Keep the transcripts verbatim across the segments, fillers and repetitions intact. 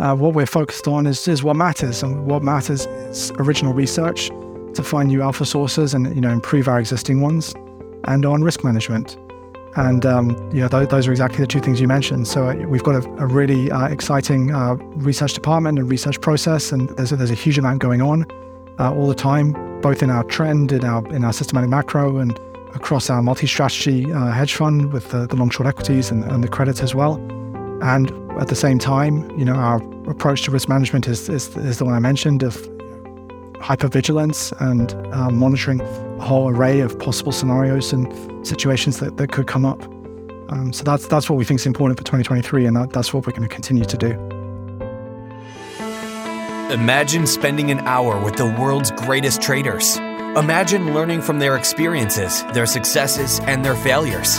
Uh, what we're focused on is, is what matters, and what matters is original research to find new alpha sources and, you know, improve our existing ones, and on risk management. And, um, you know, th- those are exactly the two things you mentioned. So uh, we've got a, a really uh, exciting uh, research department and research process, and there's a, there's a huge amount going on uh, all the time, both in our trend, in our in our systematic macro, and across our multi-strategy uh, hedge fund with the, the long-short equities and, and the credits as well. And at the same time, you know, our approach to risk management is is, is the one I mentioned, of hypervigilance and uh, monitoring a whole array of possible scenarios and situations that, that could come up. Um, so that's that's what we think is important for twenty twenty-three, and that, that's what we're going to continue to do. Imagine spending an hour with the world's greatest traders. Imagine learning from their experiences, their successes, and their failures.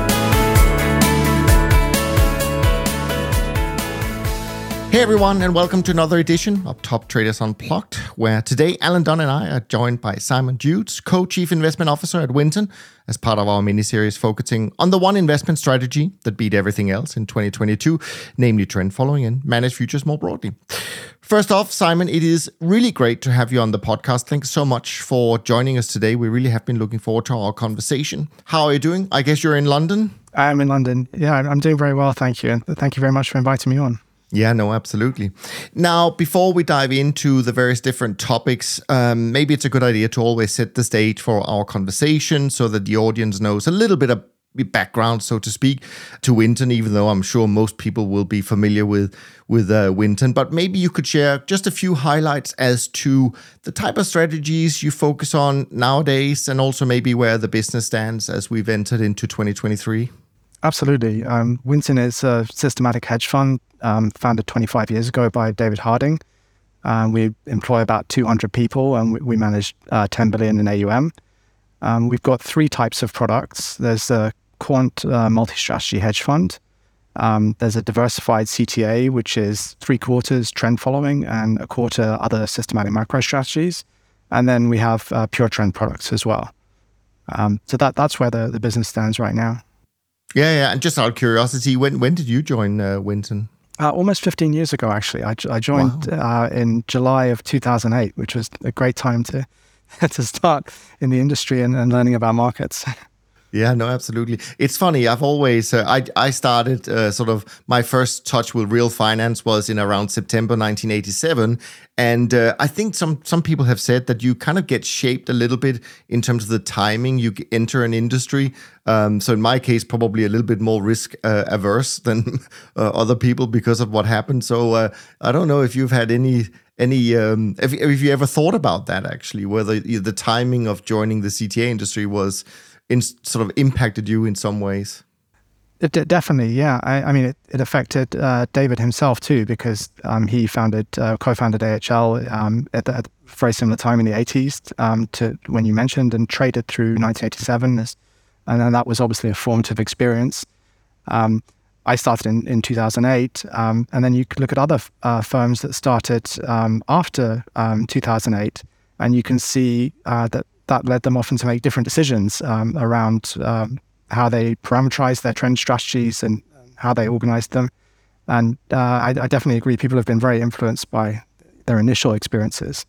Hey everyone, and welcome to another edition of Top Traders Unplugged, where today Alan Dunn and I are joined by Simon Judes, Co-Chief Investment Officer at Winton, as part of our mini-series focusing on the one investment strategy that beat everything else in twenty twenty-two, namely trend following and managed futures more broadly. First off, Simon, it is really great to have you on the podcast. Thanks so much for joining us today. We really have been looking forward to our conversation. How are you doing? I guess you're in London? I'm in London. Yeah, I'm doing very well, thank you. And thank you very much for inviting me on. Yeah, no, absolutely. Now, before we dive into the various different topics, um, maybe it's a good idea to always set the stage for our conversation so that the audience knows a little bit of background, so to speak, to Winton, even though I'm sure most people will be familiar with, with uh, Winton. But maybe you could share just a few highlights as to the type of strategies you focus on nowadays, and also maybe where the business stands as we've entered into twenty twenty-three. Absolutely. Um, Winton is a systematic hedge fund um, founded twenty-five years ago by David Harding. Um, we employ about two hundred people, and we, we manage uh, ten billion in A U M. Um, we've got three types of products. There's a quant uh, multi-strategy hedge fund. Um, there's a diversified C T A, which is three quarters trend following and a quarter other systematic macro strategies. And then we have uh, pure trend products as well. Um, so that that's where the, the business stands right now. Yeah, yeah, and just out of curiosity, when when did you join uh, Winton? Uh, almost fifteen years ago, actually. I, I joined wow. uh, in July of two thousand eight, which was a great time to to start in the industry and, and learning about markets. Yeah, no, absolutely. It's funny. I've always, uh, I I started uh, sort of my first touch with real finance was in around September nineteen eighty-seven. And uh, I think some some people have said that you kind of get shaped a little bit in terms of the timing you enter an industry. Um, so in my case, probably a little bit more risk uh, averse than uh, other people because of what happened. So uh, I don't know if you've had any, any um, if, if you ever thought about that, actually, whether the timing of joining the C T A industry was In, sort of impacted you in some ways. It d- definitely, yeah. I, I mean, it, it affected uh, David himself too, because um, he founded, uh, co-founded A H L um, at, the, at a very similar time in the eighties um, to when you mentioned, and traded through nineteen eighty-seven, and then that was obviously a formative experience. Um, I started in, in two thousand eight, um, and then you could look at other uh, firms that started um, after um, two thousand eight, and you can see uh, that. That led them often to make different decisions um, around um, how they parameterize their trend strategies and how they organized them. And uh, I, I definitely agree. People have been very influenced by their initial experiences.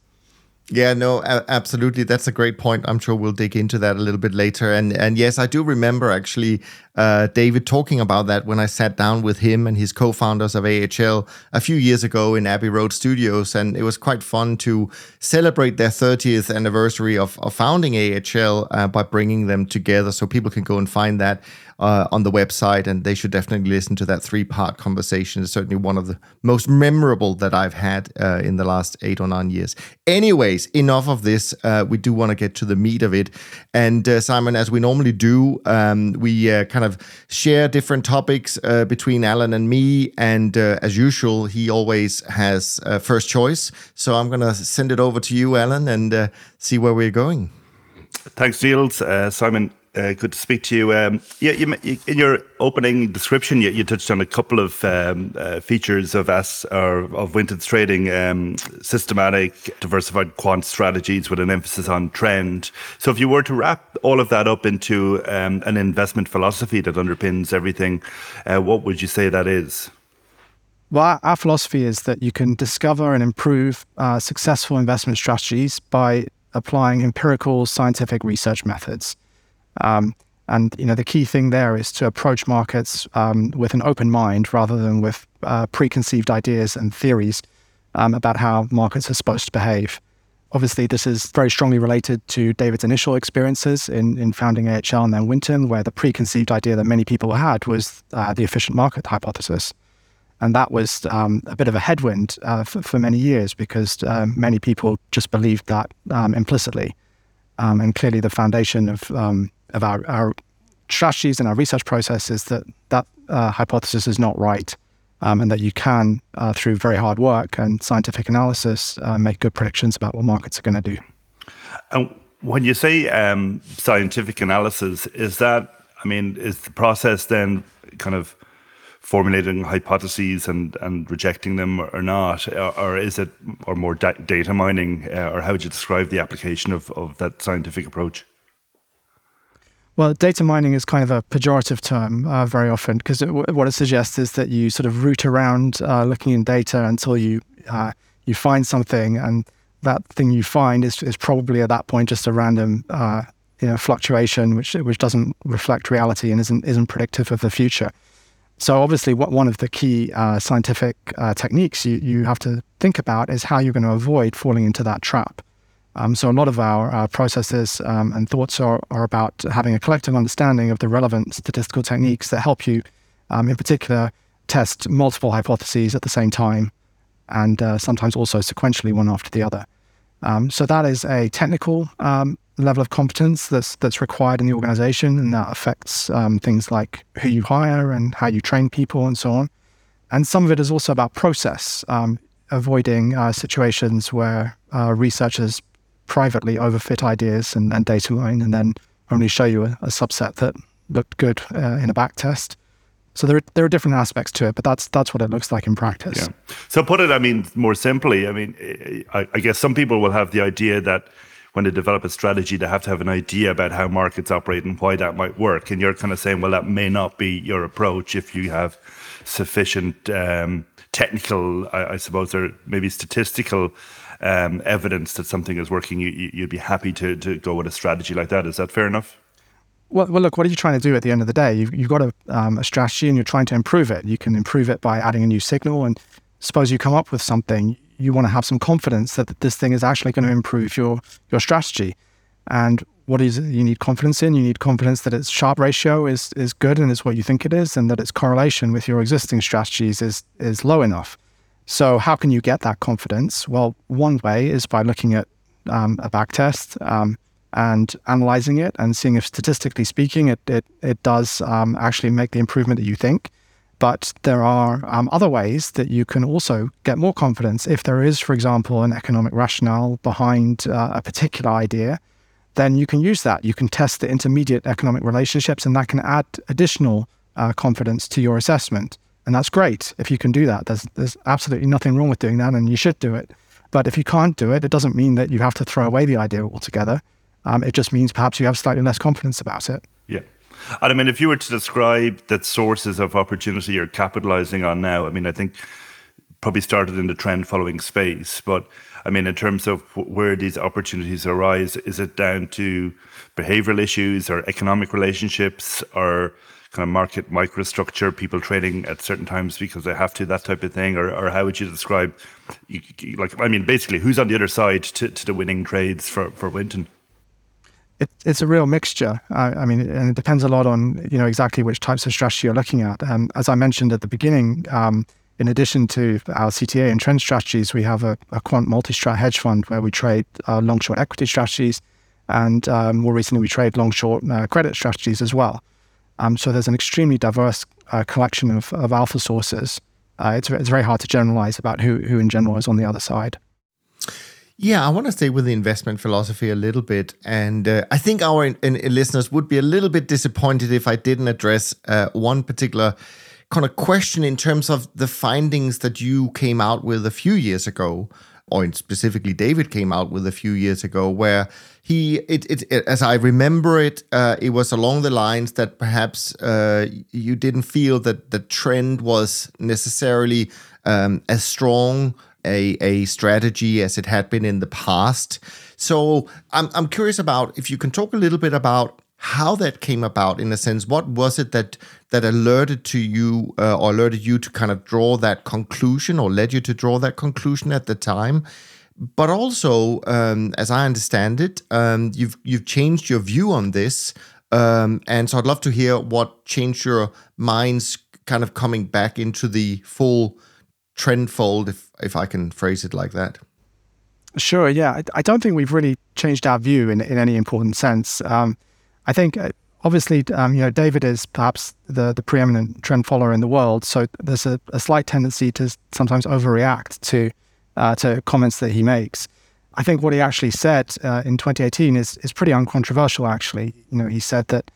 Yeah, no, absolutely. That's a great point. I'm sure we'll dig into that a little bit later. And and yes, I do remember actually uh, David talking about that when I sat down with him and his co-founders of A H L a few years ago in Abbey Road Studios. And it was quite fun to celebrate their thirtieth anniversary of, of founding A H L uh, by bringing them together, so people can go and find that uh, on the website, and they should definitely listen to that three-part conversation. It's certainly one of the most memorable that I've had uh, in the last eight or nine years. Anyways, enough of this. Uh, we do want to get to the meat of it. And uh, Simon, as we normally do, um, we uh, kind of share different topics uh, between Alan and me. And uh, as usual, he always has uh, first choice. So I'm going to send it over to you, Alan, and uh, see where we're going. Thanks, Niels. Uh, Simon, uh, good to speak to you. Um, yeah, you, you, in your opening description, you, you touched on a couple of um, uh, features of us or of Winton's trading: um, systematic, diversified quant strategies with an emphasis on trend. So, if you were to wrap all of that up into um, an investment philosophy that underpins everything, uh, what would you say that is? Well, our philosophy is that you can discover and improve uh, successful investment strategies by applying empirical scientific research methods. Um, and, you know, the key thing there is to approach markets um, with an open mind rather than with uh, preconceived ideas and theories um, about how markets are supposed to behave. Obviously, this is very strongly related to David's initial experiences in, in founding A H L and then Winton, where the preconceived idea that many people had was uh, the efficient market hypothesis. And that was um, a bit of a headwind uh, for, for many years because um, many people just believed that um, implicitly. Um, and clearly the foundation of um, of our, our strategies and our research process is that that uh, hypothesis is not right, um, and that you can, uh, through very hard work and scientific analysis, uh, make good predictions about what markets are going to do. And when you say um, scientific analysis, is that, I mean, is the process then kind of formulating hypotheses and, and rejecting them or not, or, or is it or more da- data mining, uh, or how would you describe the application of, of that scientific approach? Well, data mining is kind of a pejorative term uh, very often, because w- what it suggests is that you sort of root around uh, looking in data until you uh, you find something, and that thing you find is, is probably at that point just a random uh, you know fluctuation which which doesn't reflect reality and isn't isn't predictive of the future. So obviously, what one of the key uh, scientific uh, techniques you, you have to think about is how you're going to avoid falling into that trap. Um, so a lot of our uh, processes um, and thoughts are, are about having a collective understanding of the relevant statistical techniques that help you, um, in particular, test multiple hypotheses at the same time, and uh, sometimes also sequentially one after the other. Um, so that is a technical um, level of competence that's that's required in the organization, and that affects um, things like who you hire and how you train people and so on. And some of it is also about process, um, avoiding uh, situations where uh, researchers privately overfit ideas and, and data line and then only show you a, a subset that looked good uh, in a back test. So there are, there are different aspects to it, but that's that's what it looks like in practice. Yeah. So put it, I mean, more simply, I mean, I, I guess some people will have the idea that when they develop a strategy, they have to have an idea about how markets operate and why that might work. And you're kind of saying, well, that may not be your approach if you have sufficient um, technical, I, I suppose, or maybe statistical um, evidence that something is working. You, you'd be happy to, to go with a strategy like that. Is that fair enough? Well, well, look, what are you trying to do at the end of the day? You've, you've got a, um, a strategy and you're trying to improve it. You can improve it by adding a new signal. And suppose you come up with something, you want to have some confidence that this thing is actually going to improve your, your strategy. And what is it you need confidence in? You need confidence that its Sharpe ratio is is good and is what you think it is, and that its correlation with your existing strategies is is low enough. So how can you get that confidence? Well, one way is by looking at um, a backtest um, and analyzing it and seeing if, statistically speaking, it it, it does um, actually make the improvement that you think. But there are um, other ways that you can also get more confidence. If there is, for example, an economic rationale behind uh, a particular idea, then you can use that. You can test the intermediate economic relationships, and that can add additional uh, confidence to your assessment. And that's great if you can do that. There's, there's absolutely nothing wrong with doing that, and you should do it. But if you can't do it, it doesn't mean that you have to throw away the idea altogether. Um, it just means perhaps you have slightly less confidence about it. Yeah. And I mean, if you were to describe the sources of opportunity you're capitalizing on now, I mean, I think probably started in the trend following space. But I mean, in terms of where these opportunities arise, is it down to behavioral issues or economic relationships or kind of market microstructure, people trading at certain times because they have to, that type of thing? Or, or how would you describe, like, I mean, basically, who's on the other side to, to the winning trades for, for Winton? it, it's a real mixture. I, I mean, and it depends a lot on, you know, exactly which types of strategy you're looking at. Um, as I mentioned at the beginning, um, in addition to our C T A and trend strategies, we have a, a quant multi-strat hedge fund where we trade uh, long-short equity strategies. And um, more recently, we trade long-short uh, credit strategies as well. Um, so there's an extremely diverse uh, collection of, of alpha sources. Uh, it's, it's very hard to generalize about who, who in general is on the other side. Yeah, I want to stay with the investment philosophy a little bit. And uh, I think our in, in, in listeners would be a little bit disappointed if I didn't address uh, one particular kind of question in terms of the findings that you came out with a few years ago, or specifically David came out with a few years ago, where he, it, it, it as I remember it, uh, it was along the lines that perhaps uh, you didn't feel that the trend was necessarily um, as strong a, a strategy as it had been in the past. So I'm, I'm curious about if you can talk a little bit about how that came about, in a sense. What was it that that alerted to you uh, or alerted you to kind of draw that conclusion, or led you to draw that conclusion at the time? But also, um, as I understand it, um, you've you've changed your view on this, um, and so I'd love to hear what changed your minds, kind of coming back into the full trend fold, if if I can phrase it like that. Sure. Yeah, I, I don't think we've really changed our view in in any important sense. Um, I think, obviously, um, you know, David is perhaps the, the preeminent trend follower in the world, so there's a, a slight tendency to sometimes overreact to uh, to comments that he makes. I think what he actually said uh, in twenty eighteen is is pretty uncontroversial, actually. You know, he said that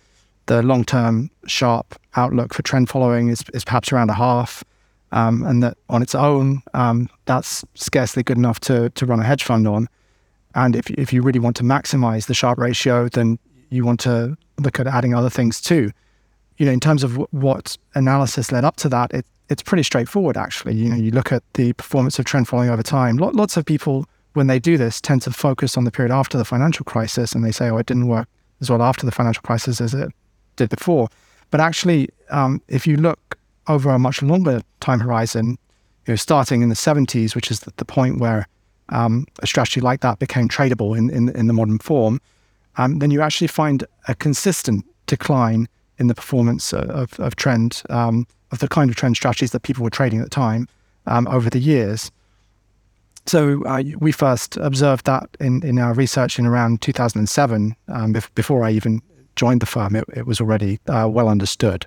the long-term Sharpe outlook for trend following is, is perhaps around a half, um, and that on its own, um, that's scarcely good enough to to run a hedge fund on. And if if you really want to maximize the Sharpe ratio, then you want to look at adding other things too. You know, in terms of w- what analysis led up to that, it, it's pretty straightforward, actually. You know, you look at the performance of trend following over time. L- lots of people, when they do this, tend to focus on the period after the financial crisis, and they say, oh, it didn't work as well after the financial crisis as it did before. But actually, um, if you look over a much longer time horizon, you know, starting in the seventies, which is the, the point where um, a strategy like that became tradable in, in, in the modern form, Um, then you actually find a consistent decline in the performance of, of, of trend, um, of the kind of trend strategies that people were trading at the time um, over the years. So uh, we first observed that in, in our research in around two thousand seven, um, bef- before I even joined the firm, it, it was already uh, well understood.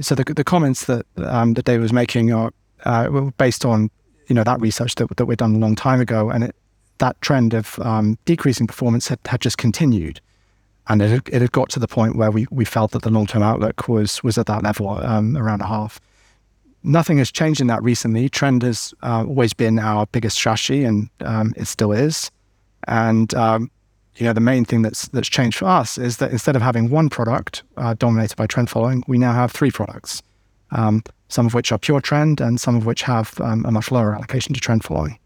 So the, the comments that um, that David was making are uh, were based on, you know, that research that, that we'd done a long time ago, and it, that trend of um, decreasing performance had, had just continued. And it, it had got to the point where we, we felt that the long-term outlook was was at that level, um, around a half. Nothing has changed in that recently. Trend has uh, always been our biggest strategy, and um, it still is. And um, you know, the main thing that's that's changed for us is that instead of having one product uh, dominated by trend following, we now have three products, um, some of which are pure trend and some of which have um, a much lower allocation to trend following.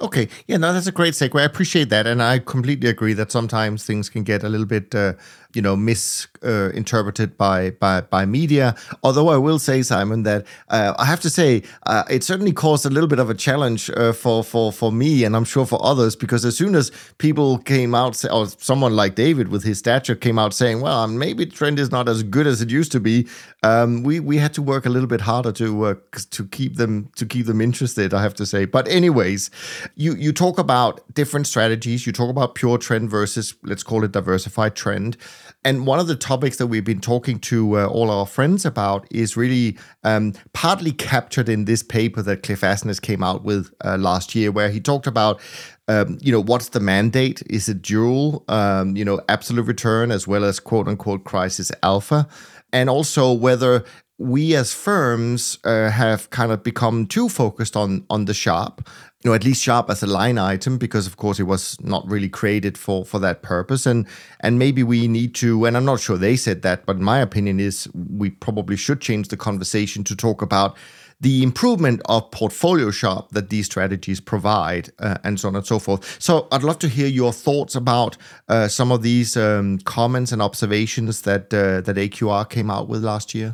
Okay. Yeah, no, that's a great segue. I appreciate that. And I completely agree that sometimes things can get a little bit, uh, you know, misinterpreted uh, by, by by media. Although I will say, Simon, that uh, I have to say, uh, it certainly caused a little bit of a challenge uh, for, for, for me, and I'm sure for others, because as soon as people came out, or someone like David with his stature came out saying, well, maybe trend is not as good as it used to be, um, we, we had to work a little bit harder to uh, to keep them to keep them interested, I have to say. But anyways, You you talk about different strategies. You talk about pure trend versus, let's call it, diversified trend. And one of the topics that we've been talking to uh, all our friends about is really um, partly captured in this paper that Cliff Asness came out with uh, last year, where he talked about, um, you know, what's the mandate? Is it dual, um, you know, absolute return as well as quote unquote crisis alpha? And also whether we as firms uh, have kind of become too focused on on the Sharpe, you know, at least Sharpe as a line item, because of course it was not really created for for that purpose, and and maybe we need to, and I'm not sure they said that, but my opinion is we probably should change the conversation to talk about the improvement of portfolio Sharpe that these strategies provide, uh, and so on and so forth. So I'd love to hear your thoughts about uh, some of these um, comments and observations that uh, that A Q R came out with last year.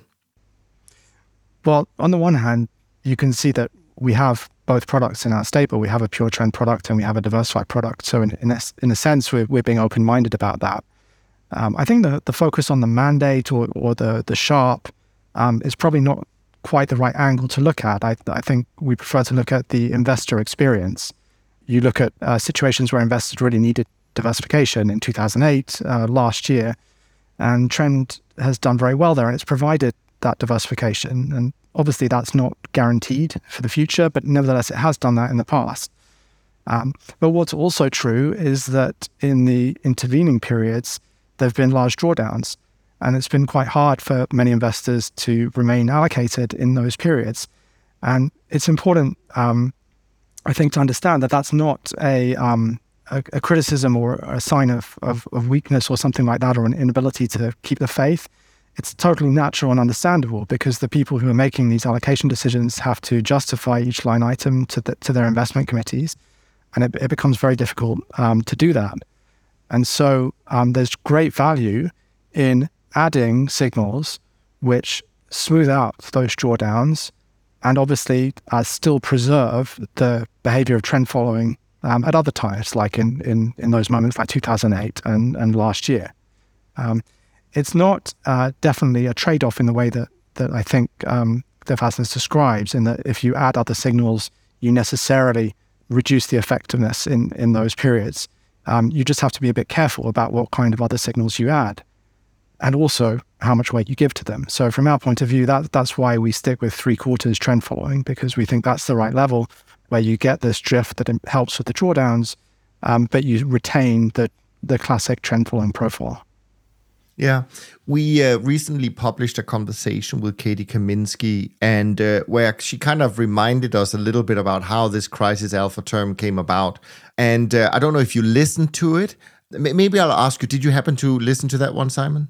Well, on the one hand, you can see that we have both products in our stable. We have a pure trend product and we have a diversified product. So in in a, in a sense, we're, we're being open-minded about that. Um, I think the, the focus on the mandate or, or the, the Sharpe um, is probably not quite the right angle to look at. I, I think we prefer to look at the investor experience. You look at uh, situations where investors really needed diversification in two thousand eight, uh, last year, and trend has done very well there, and it's provided that diversification. And obviously that's not guaranteed for the future, but nevertheless, it has done that in the past. Um, but what's also true is that in the intervening periods, there've been large drawdowns, and it's been quite hard for many investors to remain allocated in those periods. And it's important, um, I think, to understand that that's not a, um, a, a criticism or a sign of, of, of weakness or something like that, or an inability to keep the faith. It's totally natural and understandable, because the people who are making these allocation decisions have to justify each line item to, the, to their investment committees. And it, it becomes very difficult um, to do that. And so um, there's great value in adding signals which smooth out those drawdowns and obviously uh, still preserve the behavior of trend following um, at other times, like in, in, in those moments like two thousand eight and, and last year. Um, it's not uh, definitely a trade-off in the way that, that I think um, Cliff Asness describes, in that if you add other signals, you necessarily reduce the effectiveness in, in those periods. Um, you just have to be a bit careful about what kind of other signals you add, and also how much weight you give to them. So from our point of view, that that's why we stick with three quarters trend following, because we think that's the right level where you get this drift that helps with the drawdowns, um, but you retain the, the classic trend following profile. Yeah, we uh, recently published a conversation with Katie Kaminski, and uh, where she kind of reminded us a little bit about how this Crisis Alpha term came about. And uh, I don't know if you listened to it. Maybe I'll ask you, did you happen to listen to that one, Simon?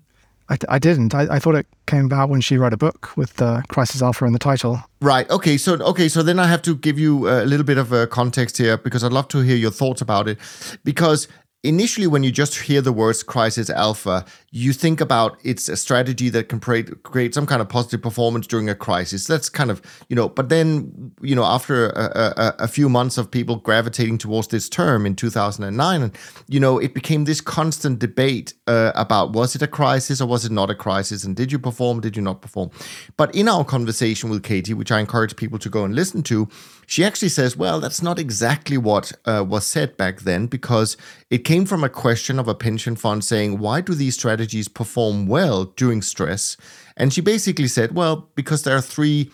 I, I didn't. I, I thought it came about when she wrote a book with uh, Crisis Alpha in the title. Right. Okay. So okay. So then I have to give you a little bit of a context here, because I'd love to hear your thoughts about it. Because initially, when you just hear the words Crisis Alpha, you think about it's a strategy that can create some kind of positive performance during a crisis. That's kind of, you know, but then, you know, after a, a, a few months of people gravitating towards this term in two thousand nine, you know, it became this constant debate uh, about, was it a crisis or was it not a crisis? And did you perform, did you not perform? But in our conversation with Katie, which I encourage people to go and listen to, she actually says, well, that's not exactly what uh, was said back then, because it came from a question of a pension fund saying, why do these strategies perform well during stress? And she basically said, well, because there are three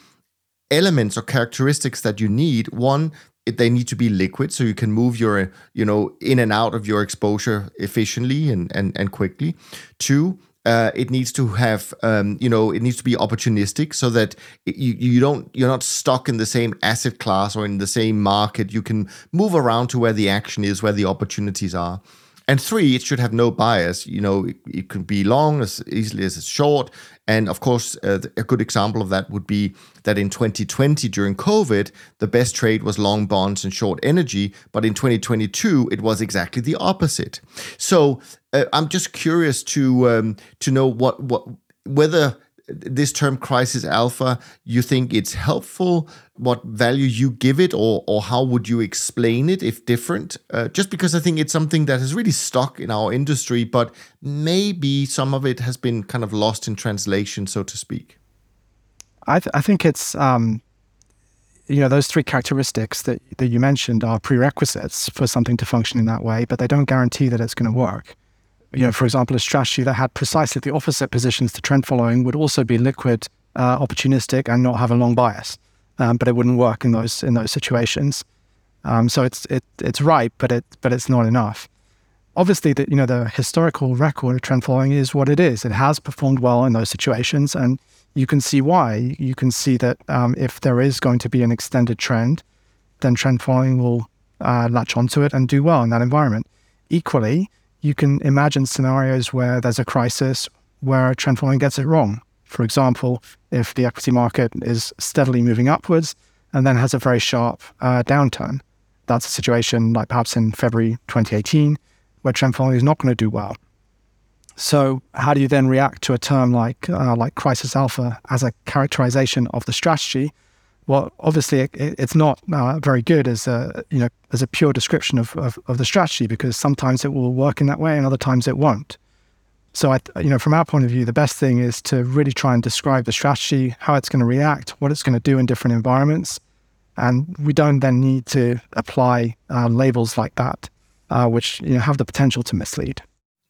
elements or characteristics that you need. One, they need to be liquid, so you can move your, you know, in and out of your exposure efficiently and, and, and quickly. Two, Uh, it needs to have, um, you know, it needs to be opportunistic, so that it, you, you don't, you're not stuck in the same asset class or in the same market. You can move around to where the action is, where the opportunities are. And three, it should have no bias. You know, it, it could be long as easily as it's short. And of course, uh, a good example of that would be that in twenty twenty, during COVID, the best trade was long bonds and short energy. But in twenty twenty-two, it was exactly the opposite. So uh, I'm just curious to um, to know what, what whether this term Crisis Alpha, you think it's helpful, what value you give it, or or how would you explain it if different? Uh, just because I think it's something that has really stuck in our industry, but maybe some of it has been kind of lost in translation, so to speak. I, th- I think it's, um, you know, those three characteristics that, that you mentioned are prerequisites for something to function in that way, but they don't guarantee that it's going to work. You know, for example, a strategy that had precisely the opposite positions to trend following would also be liquid, uh, opportunistic, and not have a long bias, um, but it wouldn't work in those in those situations. Um, so it's it it's right, but it but it's not enough. Obviously, that you know the historical record of trend following is what it is. It has performed well in those situations, and you can see why. You can see that um, if there is going to be an extended trend, then trend following will uh, latch onto it and do well in that environment. Equally, you can imagine scenarios where there's a crisis where trend following gets it wrong. For example, if the equity market is steadily moving upwards and then has a very sharp uh, downturn, that's a situation like perhaps in February twenty eighteen, where trend following is not going to do well. So how do you then react to a term like uh, like Crisis Alpha as a characterization of the strategy well, obviously it, it's not uh, very good as a, you know, as a pure description of, of, of the strategy, because sometimes it will work in that way and other times it won't. So, I, you know, from our point of view, the best thing is to really try and describe the strategy, how it's going to react, what it's going to do in different environments. And we don't then need to apply uh, labels like that, uh, which, you know, have the potential to mislead.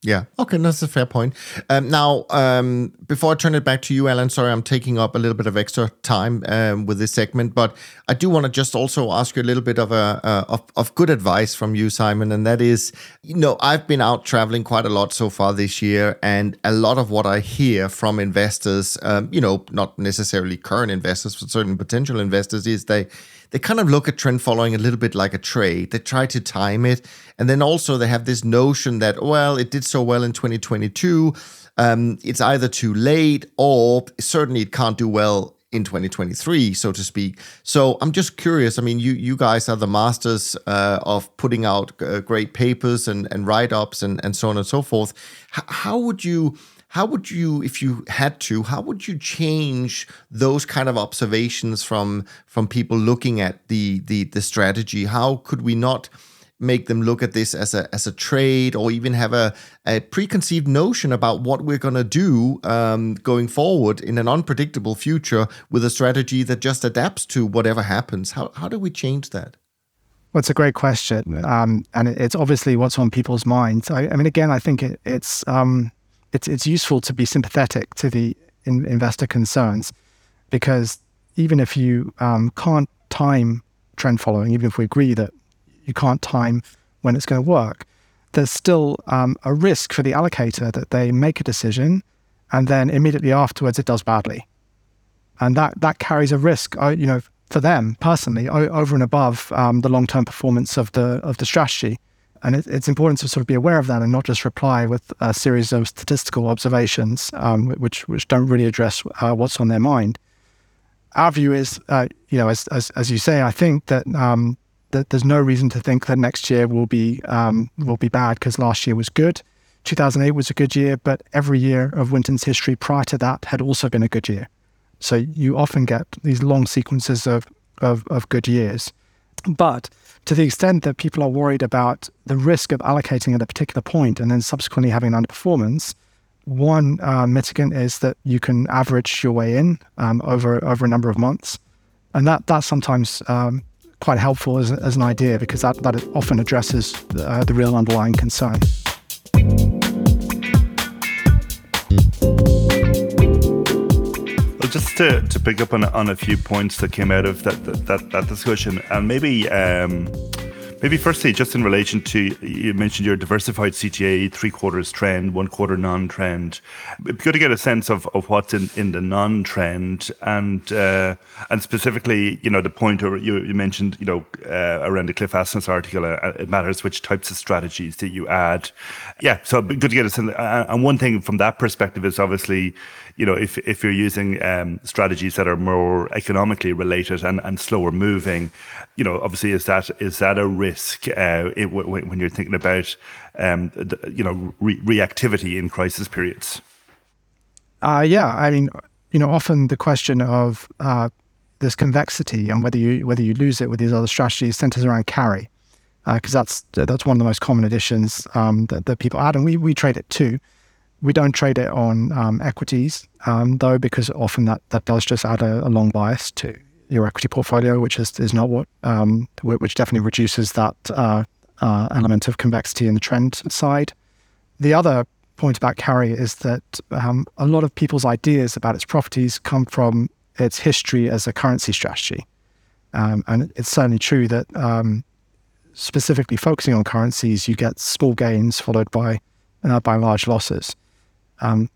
Yeah. Okay, that's a fair point. Um, now, um, before I turn it back to you, Alan, sorry, I'm taking up a little bit of extra time um, with this segment, but I do want to just also ask you a little bit of a uh, of, of good advice from you, Simon, and that is, you know, I've been out traveling quite a lot so far this year, and a lot of what I hear from investors, um, you know, not necessarily current investors, but certain potential investors, is they they kind of look at trend following a little bit like a trade. They try to time it, and then also they have this notion that, well, it did so well in twenty twenty-two, um, it's either too late or certainly it can't do well in twenty twenty-three, so to speak. So I'm just curious. I mean, you you guys are the masters uh, of putting out uh, great papers and, and write-ups and, and so on and so forth. H- how would you... How would you, if you had to, how would you change those kind of observations from from people looking at the the, the strategy? How could we not make them look at this as a as a trade, or even have a, a preconceived notion about what we're going to do um, going forward in an unpredictable future with a strategy that just adapts to whatever happens? How how do we change that? Well, it's a great question, um, and it's obviously what's on people's minds. I, I mean, again, I think it, it's. Um, It's it's useful to be sympathetic to the in, investor concerns, because even if you um, can't time trend following, even if we agree that you can't time when it's going to work, there's still um, a risk for the allocator that they make a decision and then immediately afterwards it does badly, and that that carries a risk, you know, for them personally over and above um, the long-term performance of the of the strategy. And it, it's important to sort of be aware of that and not just reply with a series of statistical observations, um, which which don't really address uh, what's on their mind. Our view is, uh, you know, as, as as you say, I think that um, that there's no reason to think that next year will be um, will be bad, because last year was good. two thousand eight was a good year, but every year of Winton's history prior to that had also been a good year. So you often get these long sequences of of, of good years. But to the extent that people are worried about the risk of allocating at a particular point and then subsequently having an underperformance, one uh, mitigant is that you can average your way in um, over over a number of months. And that that's sometimes um, quite helpful as, as an idea, because that, that often addresses uh, the real underlying concern. Just to, to pick up on, on a few points that came out of that that, that, that discussion, and maybe um, maybe firstly, just in relation to, you mentioned your diversified C T A, three quarters trend, one quarter non-trend. It'd be good to get a sense of, of what's in, in the non-trend, and uh, and specifically, you know, the point you, you mentioned, you know, uh, around the Cliff Asness article, uh, it matters which types of strategies that you add. Yeah, so it'd be good to get a sense. And one thing from that perspective is obviously, you know, if if you're using um, strategies that are more economically related and, and slower moving, you know, obviously is that is that a risk uh, it, w- when you're thinking about, um, the, you know, re- reactivity in crisis periods? Uh, yeah, I mean, you know, often the question of uh, this convexity and whether you whether you lose it with these other strategies centers around carry, because uh, that's that's one of the most common additions um, that, that people add, and we we trade it too. We don't trade it on um, equities, um, though, because often that, that does just add a, a long bias to your equity portfolio, which is, is not what, um, which definitely reduces that uh, uh, element of convexity in the trend side. The other point about carry is that um, a lot of people's ideas about its properties come from its history as a currency strategy. Um, and it's certainly true that um, specifically focusing on currencies, you get small gains followed by, uh, by large losses. Um,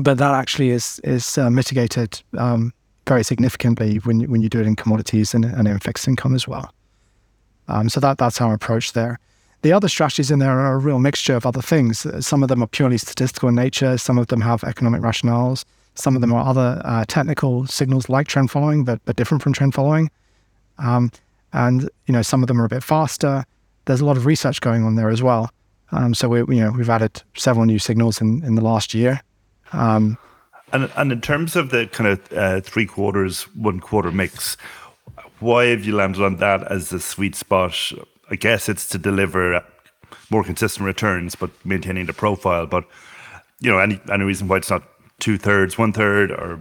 but that actually is is uh, mitigated um, very significantly when when you do it in commodities and, and in fixed income as well. Um, so that that's our approach there. The other strategies in there are a real mixture of other things. Some of them are purely statistical in nature. Some of them have economic rationales. Some of them are other uh, technical signals like trend following, but but different from trend following. Um, and you know, some of them are a bit faster. There's a lot of research going on there as well. Um, so we, you know, we've added several new signals in, in the last year. Um, And and in terms of the kind of uh, three quarters, one quarter mix, why have you landed on that as the sweet spot? I guess it's to deliver more consistent returns, but maintaining the profile. But, you know, any any reason why it's not two thirds, one third, or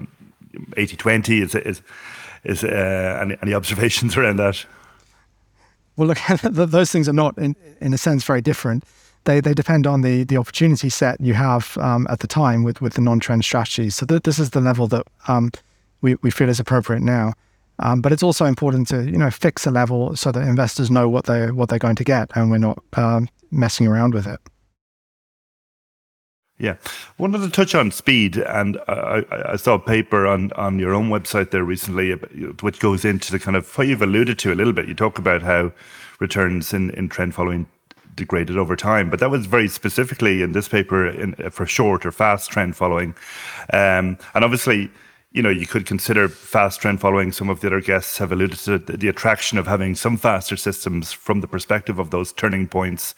eighty twenty? Is is is uh, any any observations around that? Well, look, those things are not, in in a sense, very different. They they depend on the the opportunity set you have um, at the time with with the non-trend strategies. So th- this is the level that um, we we feel is appropriate now. Um, but it's also important to you know fix a level so that investors know what they what they're going to get, and we're not um, messing around with it. Yeah, wanted to touch on speed, and I, I saw a paper on on your own website there recently, which goes into the kind of what you've alluded to a little bit. You talk about how returns in in trend following degraded over time, but that was very specifically in this paper in, for short or fast trend following, um, and obviously, you know, you could consider fast trend following. Some of the other guests have alluded to the, the attraction of having some faster systems from the perspective of those turning points.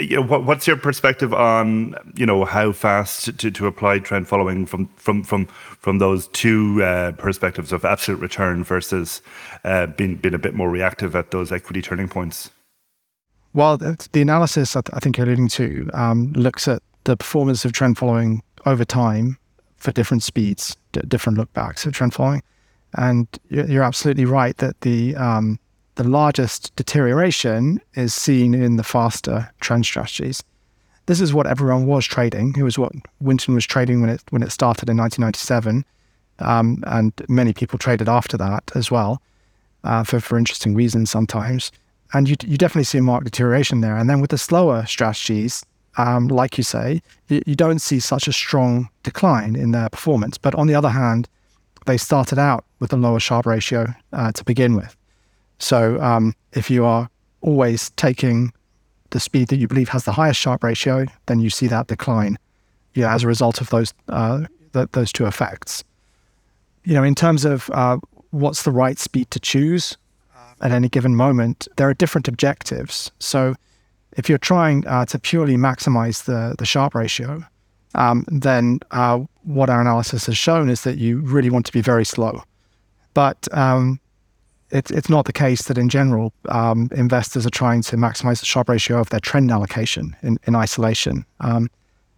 You know, what, what's your perspective on, you know, how fast to, to apply trend following from from from from those two uh, perspectives of absolute return versus uh, being being a bit more reactive at those equity turning points? Well, the analysis I, th- I think you're alluding to um, looks at the performance of trend following over time for different speeds, d- different look backs of trend following. And you're absolutely right that the um, the largest deterioration is seen in the faster trend strategies. This is what everyone was trading. It was what Winton was trading when it when it started in nineteen ninety-seven. Um, and many people traded after that as well, uh, for, for interesting reasons sometimes. And you you definitely see a marked deterioration there. And then with the slower strategies, Um, like you say, you, you don't see such a strong decline in their performance. But on the other hand, they started out with a lower Sharpe ratio uh, to begin with. So um, if you are always taking the speed that you believe has the highest Sharpe ratio, then you see that decline, you know, as a result of those uh, th- those two effects. You know, in terms of uh, what's the right speed to choose at any given moment, there are different objectives. So if you're trying uh, to purely maximize the, the Sharpe ratio, um, then uh, what our analysis has shown is that you really want to be very slow. But um, it, it's not the case that in general, um, investors are trying to maximize the Sharpe ratio of their trend allocation in, in isolation. Um,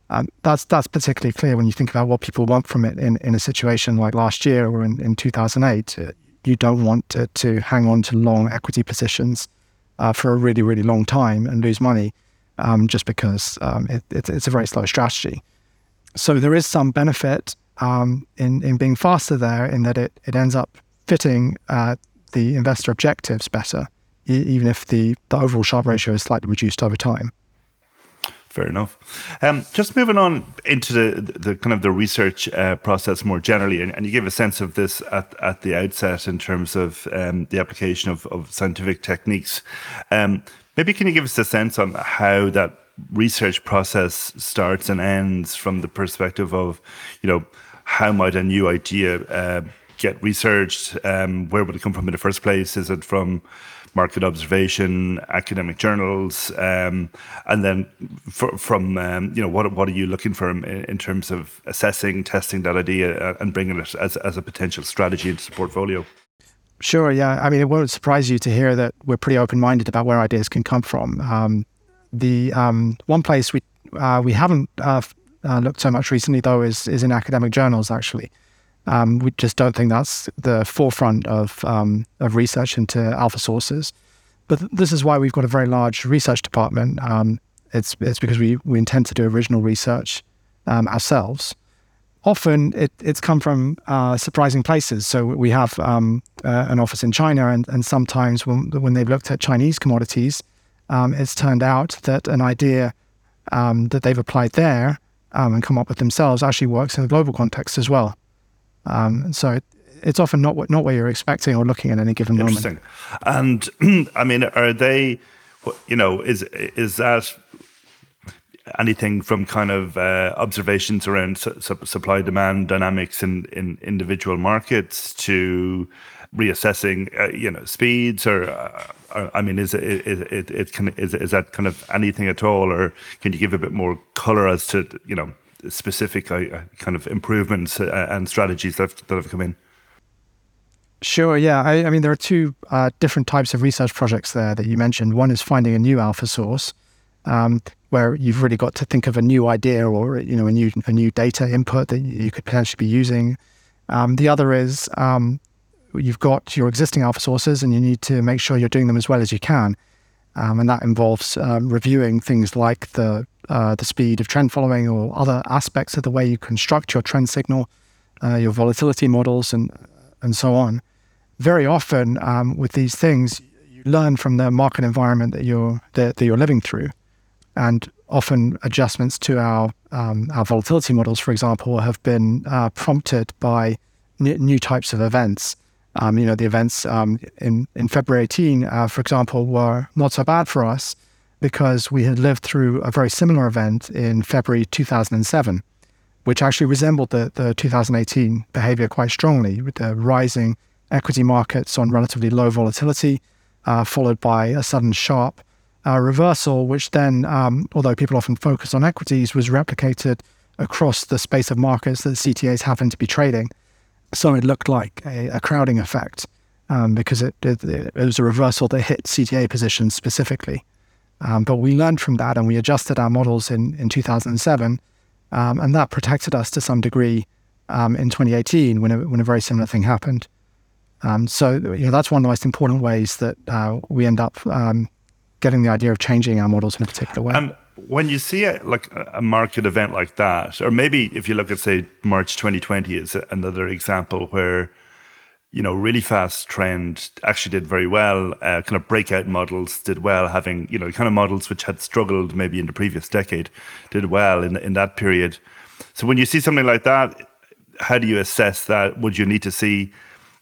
um, that's that's particularly clear when you think about what people want from it in, in a situation like last year or in, in two thousand eight. You don't want to, to hang on to long equity positions Uh, for a really, really long time and lose money um, just because um, it, it, it's a very slow strategy. So there is some benefit um, in, in being faster there, in that it, it ends up fitting uh, the investor objectives better, e- even if the, the overall Sharpe ratio is slightly reduced over time. Fair enough. Um, just moving on into the, the, the kind of the research uh, process more generally, and, and you gave a sense of this at, at the outset in terms of um, the application of, of scientific techniques. Um, maybe can you give us a sense on how that research process starts and ends from the perspective of, you know, how might a new idea uh, get researched? Um, where would it come from in the first place? Is it from market observation, academic journals, um, and then for, from um, you know what what are you looking for in, in terms of assessing, testing that idea, and bringing it as as a potential strategy into the portfolio? Sure, yeah. I mean, it won't surprise you to hear that we're pretty open-minded about where ideas can come from. Um, the um, one place we uh, we haven't uh, uh, looked so much recently, though, is is in academic journals, actually. Um, we just don't think that's the forefront of um, of research into alpha sources. But th- this is why we've got a very large research department. Um, it's it's because we, we intend to do original research um, ourselves. Often it, it's come from uh, surprising places. So we have um, uh, an office in China, and, and sometimes when, when they've looked at Chinese commodities, um, it's turned out that an idea um, that they've applied there um, and come up with themselves actually works in a global context as well. Um, so it, it's often not what, not what you're expecting or looking at any given moment. Interesting. And I mean, are they, you know, is is that anything from kind of uh, observations around su- supply demand dynamics in, in individual markets to reassessing, uh, you know, speeds, or uh, I mean, is it, is it, it can, is, is that kind of anything at all, or can you give a bit more color as to, you know, specific uh, kind of improvements uh, and strategies that have, that have come in? Sure, yeah. I, I mean, there are two uh, different types of research projects there that you mentioned. One is finding a new alpha source, um, where you've really got to think of a new idea or, you know, a new a new data input that you could potentially be using. Um, the other is um, you've got your existing alpha sources and you need to make sure you're doing them as well as you can. Um, and that involves um, reviewing things like the uh, the speed of trend following or other aspects of the way you construct your trend signal, uh, your volatility models, and and so on. Very often um, with these things, you learn from the market environment that you're that, that you're living through, and often adjustments to our um, our volatility models, for example, have been uh, prompted by n- new types of events. Um, you know, the events um, in, in February eighteenth, uh, for example, were not so bad for us because we had lived through a very similar event in February two thousand seven, which actually resembled the, the two thousand eighteen behavior quite strongly, with the rising equity markets on relatively low volatility, uh, followed by a sudden sharp uh, reversal, which then, um, although people often focus on equities, was replicated across the space of markets that C T As happened to be trading. So it looked like a, a crowding effect um, because it, it, it was a reversal that hit C T A positions specifically. Um, but we learned from that and we adjusted our models in, in two thousand seven, um, and that protected us to some degree um, in twenty eighteen when a, when a very similar thing happened. Um, so you know, that's one of the most important ways that uh, we end up um, getting the idea of changing our models in a particular way. Um- When you see a, like a market event like that, or maybe if you look at, say, March twenty twenty is another example where, you know, really fast trend actually did very well, uh, kind of breakout models did well, having, you know, kind of models which had struggled maybe in the previous decade did well in, in that period. So when you see something like that, how do you assess that? Would you need to see,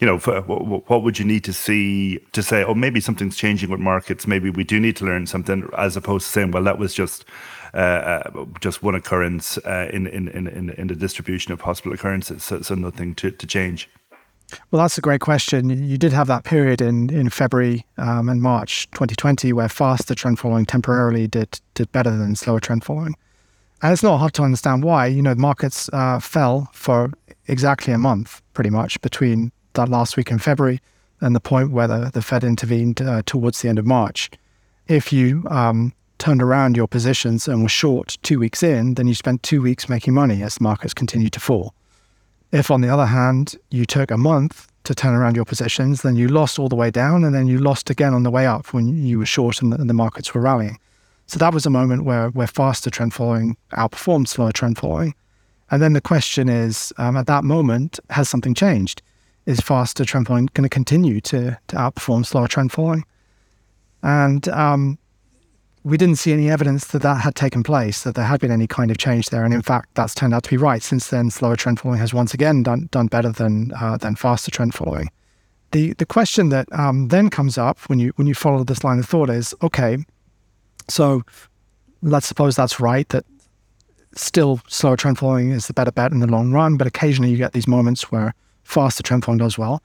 you know, for, what, what would you need to see to say, oh, maybe something's changing with markets, maybe we do need to learn something, as opposed to saying, well, that was just uh, uh, just one occurrence uh, in, in, in, in the distribution of possible occurrences, so, so nothing to, to change? Well, that's a great question. You did have that period in, in February um, and March twenty twenty where faster trend following temporarily did, did better than slower trend following. And it's not hard to understand why. You know, markets uh, fell for exactly a month, pretty much, between that last week in February and the point where the, the Fed intervened uh, towards the end of March. If you um, turned around your positions and were short two weeks in, then you spent two weeks making money as the markets continued to fall. If, on the other hand, you took a month to turn around your positions, then you lost all the way down and then you lost again on the way up when you were short and the, and the markets were rallying. So that was a moment where, where faster trend following outperformed slower trend following. And then the question is, um, at that moment, has something changed? Is faster trend following going to continue to to outperform slower trend following? And um, we didn't see any evidence that that had taken place, that there had been any kind of change there. And in fact, that's turned out to be right. Since then, slower trend following has once again done done better than uh, than faster trend following. The the question that um, then comes up when you when you follow this line of thought is, okay, so let's suppose that's right, that still slower trend following is the better bet in the long run, but occasionally you get these moments where faster trend following does well.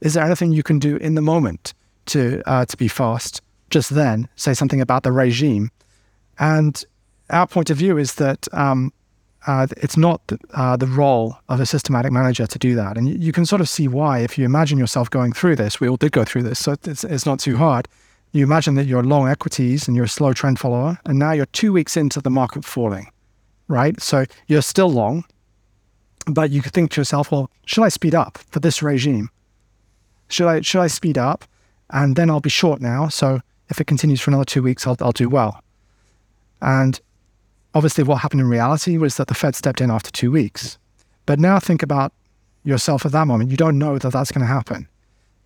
Is there anything you can do in the moment to uh, to be fast just then? Say something about the regime. And our point of view is that um, uh, it's not the, uh, the role of a systematic manager to do that. And you, you can sort of see why, if you imagine yourself going through this. We all did go through this, so it's, it's not too hard. You imagine that you're long equities and you're a slow trend follower, and now you're two weeks into the market falling, right? So you're still long, but you could think to yourself, well, should I speed up for this regime? Should I should I speed up? And then I'll be short now. So if it continues for another two weeks, I'll I'll do well. And obviously what happened in reality was that the Fed stepped in after two weeks. But now think about yourself at that moment. You don't know that that's going to happen.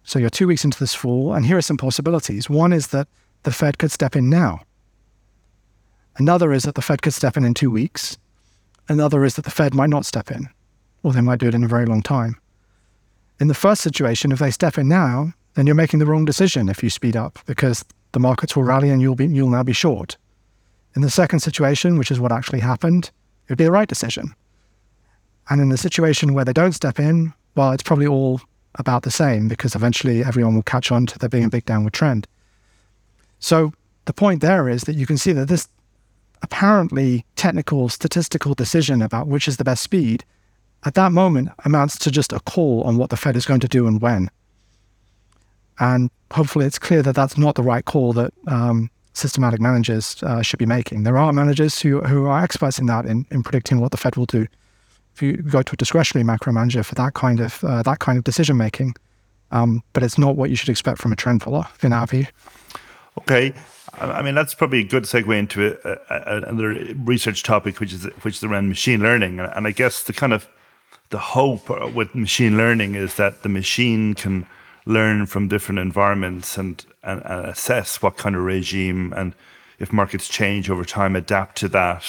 So you're two weeks into this fall, and here are some possibilities. One is that the Fed could step in now. Another is that the Fed could step in in two weeks. Another is that the Fed might not step in, or they might do it in a very long time. In the first situation, if they step in now, then you're making the wrong decision if you speed up, because the markets will rally and you'll be you'll now be short. In the second situation, which is what actually happened, it would be the right decision. And in the situation where they don't step in, well, it's probably all about the same, because eventually everyone will catch on to there being a big downward trend. So the point there is that you can see that this apparently technical statistical decision about which is the best speed at that moment amounts to just a call on what the Fed is going to do and when. And hopefully it's clear that that's not the right call that um, systematic managers uh, should be making. There are managers who, who are experts in that, in, in predicting what the Fed will do. If you go to a discretionary macro manager for that kind of uh, that kind of decision making, um, but it's not what you should expect from a trend follower, in our view. Okay, I mean that's probably a good segue into a, a, another research topic, which is which is around machine learning, and I guess the kind of the hope with machine learning is that the machine can learn from different environments and, and, and assess what kind of regime, and if markets change over time, adapt to that.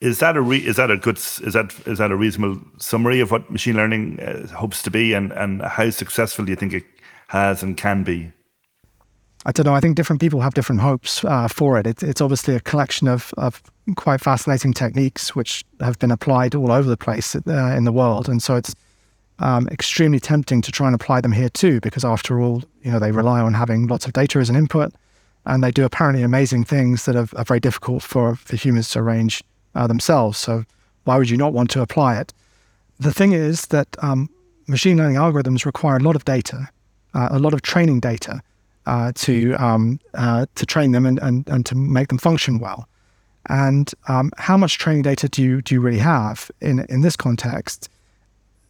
Is that a re, is that a good is that is that a reasonable summary of what machine learning uh, hopes to be, and, and how successful do you think it has and can be? I don't know. I think different people have different hopes uh, for it. it. It's obviously a collection of of quite fascinating techniques which have been applied all over the place uh, in the world, and so it's Um, extremely tempting to try and apply them here too, because after all, you know, they rely on having lots of data as an input, and they do apparently amazing things that are, are very difficult for, for humans to arrange uh, themselves. So why would you not want to apply it? The thing is that um, machine learning algorithms require a lot of data, uh, a lot of training data uh, to um, uh, to train them and, and, and to make them function well. And um, how much training data do you do you really have in in this context?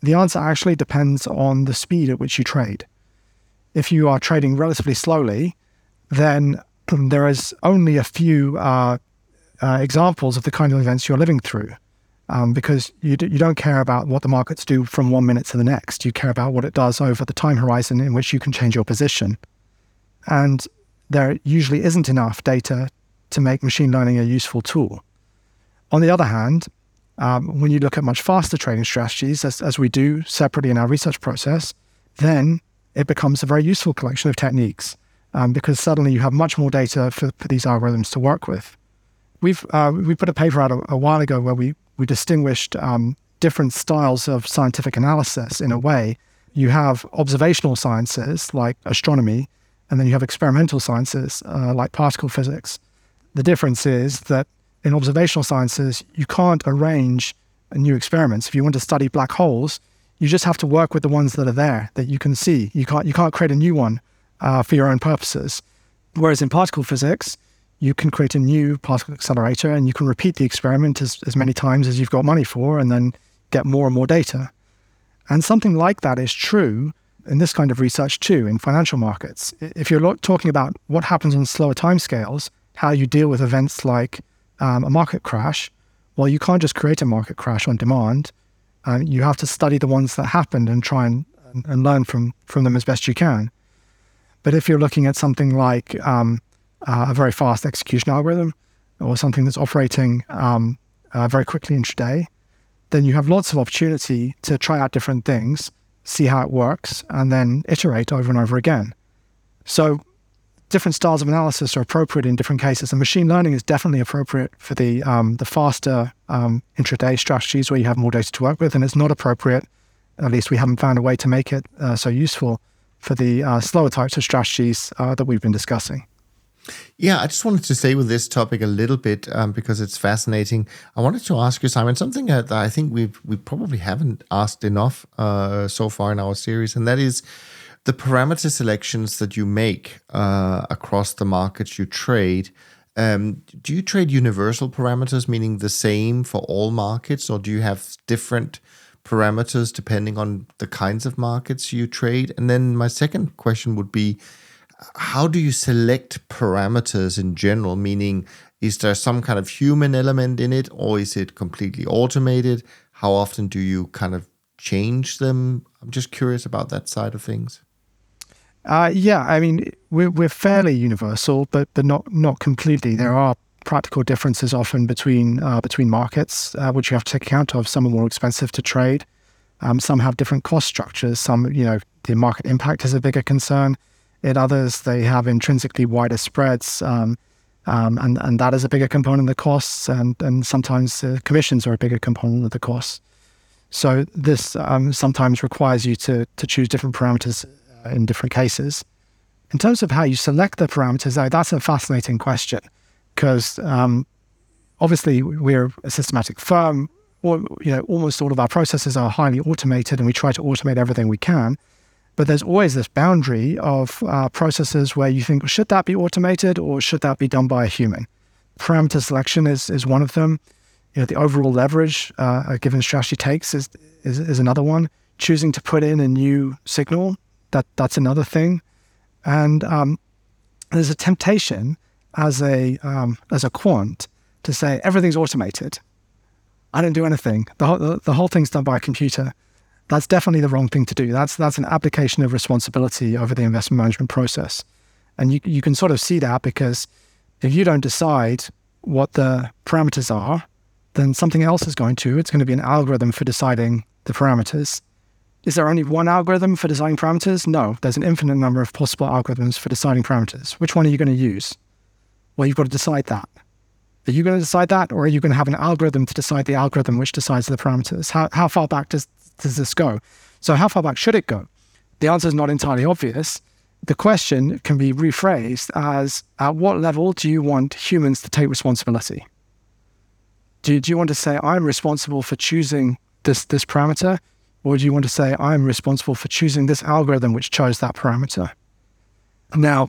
The answer actually depends on the speed at which you trade. If you are trading relatively slowly, then there is only a few uh, uh, examples of the kind of events you're living through, um, because you, d- you don't care about what the markets do from one minute to the next. You care about what it does over the time horizon in which you can change your position. And there usually isn't enough data to make machine learning a useful tool. On the other hand, Um, when you look at much faster trading strategies, as, as we do separately in our research process, then it becomes a very useful collection of techniques um, because suddenly you have much more data for, for these algorithms to work with. We've uh, we put a paper out a, a while ago where we, we distinguished um, different styles of scientific analysis in a way. You have observational sciences like astronomy, and then you have experimental sciences uh, like particle physics. The difference is that in observational sciences, you can't arrange new experiments. If you want to study black holes, you just have to work with the ones that are there that you can see. You can't you can't create a new one uh, for your own purposes. Whereas in particle physics, you can create a new particle accelerator and you can repeat the experiment as, as many times as you've got money for, and then get more and more data. And something like that is true in this kind of research too, in financial markets. If you're talking about what happens on slower timescales, how you deal with events like Um, a market crash, well, you can't just create a market crash on demand. Um, you have to study the ones that happened and try and, and learn from, from them as best you can. But if you're looking at something like um, uh, a very fast execution algorithm, or something that's operating um, uh, very quickly intraday, then you have lots of opportunity to try out different things, see how it works, and then iterate over and over again. So different styles of analysis are appropriate in different cases, and machine learning is definitely appropriate for the um, the faster um, intraday strategies where you have more data to work with, and it's not appropriate, at least we haven't found a way to make it uh, so useful for the uh, slower types of strategies uh, that we've been discussing. Yeah, I just wanted to stay with this topic a little bit um, because it's fascinating. I wanted to ask you, Simon, something that I think we we probably haven't asked enough uh, so far in our series, and that is the parameter selections that you make uh, across the markets you trade. Um, do you trade universal parameters, meaning the same for all markets, or do you have different parameters depending on the kinds of markets you trade? And then my second question would be, how do you select parameters in general? Meaning, is there some kind of human element in it, or is it completely automated? How often do you kind of change them? I'm just curious about that side of things. Uh, yeah, I mean, we're, we're fairly universal, but but not not completely. There are practical differences often between uh, between markets, uh, which you have to take account of. Some are more expensive to trade. Um, some have different cost structures. Some, you know, the market impact is a bigger concern. In others, they have intrinsically wider spreads, um, um, and, and that is a bigger component of the costs, and, and sometimes uh, commissions are a bigger component of the costs. So this um, sometimes requires you to to choose different parameters in different cases. In terms of how you select the parameters, though, that's a fascinating question, because um, obviously we're a systematic firm. Or, you know, almost all of our processes are highly automated, and we try to automate everything we can. But there's always this boundary of uh, processes where you think, should that be automated or should that be done by a human? Parameter selection is is one of them. You know, the overall leverage uh, a given strategy takes is, is is another one. Choosing to put in a new signal, that that's another thing. And um, there's a temptation as a um, as a quant to say everything's automated. I don't do anything. The whole, the, the whole thing's done by a computer. That's definitely the wrong thing to do. That's that's an application of responsibility over the investment management process. And you you can sort of see that, because if you don't decide what the parameters are, then something else is going to. It's going to be an algorithm for deciding the parameters. Is there only one algorithm for deciding parameters? No, there's an infinite number of possible algorithms for deciding parameters. Which one are you going to use? Well, you've got to decide that. Are you going to decide that, or are you going to have an algorithm to decide the algorithm which decides the parameters? How how far back does does this go? So how far back should it go? The answer is not entirely obvious. The question can be rephrased as, at what level do you want humans to take responsibility? Do, do you want to say, I'm responsible for choosing this this parameter? Or do you want to say, I'm responsible for choosing this algorithm which chose that parameter? Now,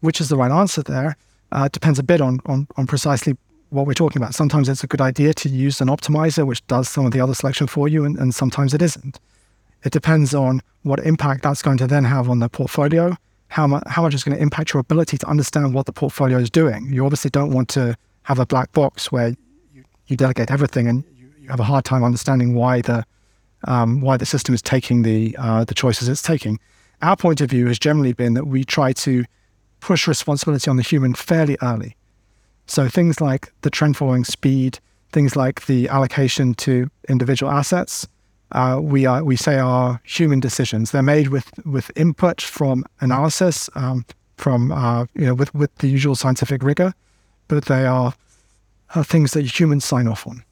which is the right answer there? Uh, depends a bit on, on on precisely what we're talking about. Sometimes it's a good idea to use an optimizer which does some of the other selection for you, and, and sometimes it isn't. It depends on what impact that's going to then have on the portfolio, how, mu- how much it's going to impact your ability to understand what the portfolio is doing. You obviously don't want to have a black box where you, you delegate everything and you, you have a hard time understanding why the um, why the system is taking the uh, the choices it's taking. Our point of view has generally been that we try to push responsibility on the human fairly early. So things like the trend following speed, things like the allocation to individual assets, uh, we are we say are human decisions. They're made with with input from analysis, um, from uh, you know with with the usual scientific rigor, but they are, are things that humans sign off on.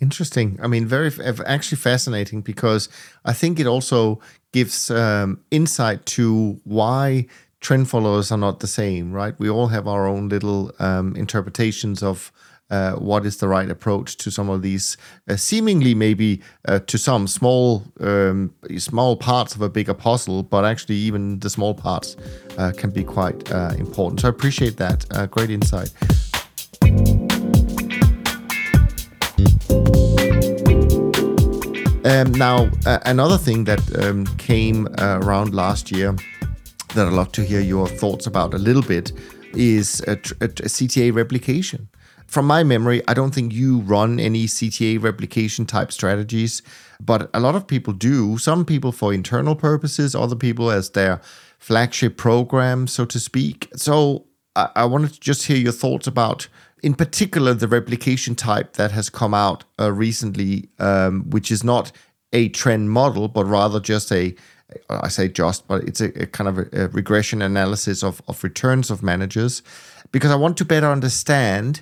Interesting. I mean, very actually fascinating, because I think it also gives um, insight to why trend followers are not the same, right? We all have our own little um, interpretations of uh, what is the right approach to some of these uh, seemingly maybe uh, to some small um, small parts of a bigger puzzle, but actually even the small parts uh, can be quite uh, important. So I appreciate that. Uh, great insight. Um, now, uh, another thing that um, came uh, around last year that I'd love to hear your thoughts about a little bit is a, a, a C T A replication. From my memory, I don't think you run any C T A replication type strategies, but a lot of people do. Some people for internal purposes, other people as their flagship program, so to speak. So I, I wanted to just hear your thoughts about, in particular, the replication type that has come out uh, recently, um, which is not a trend model, but rather just a I say just, but it's a, a kind of a, a regression analysis of, of returns of managers, because I want to better understand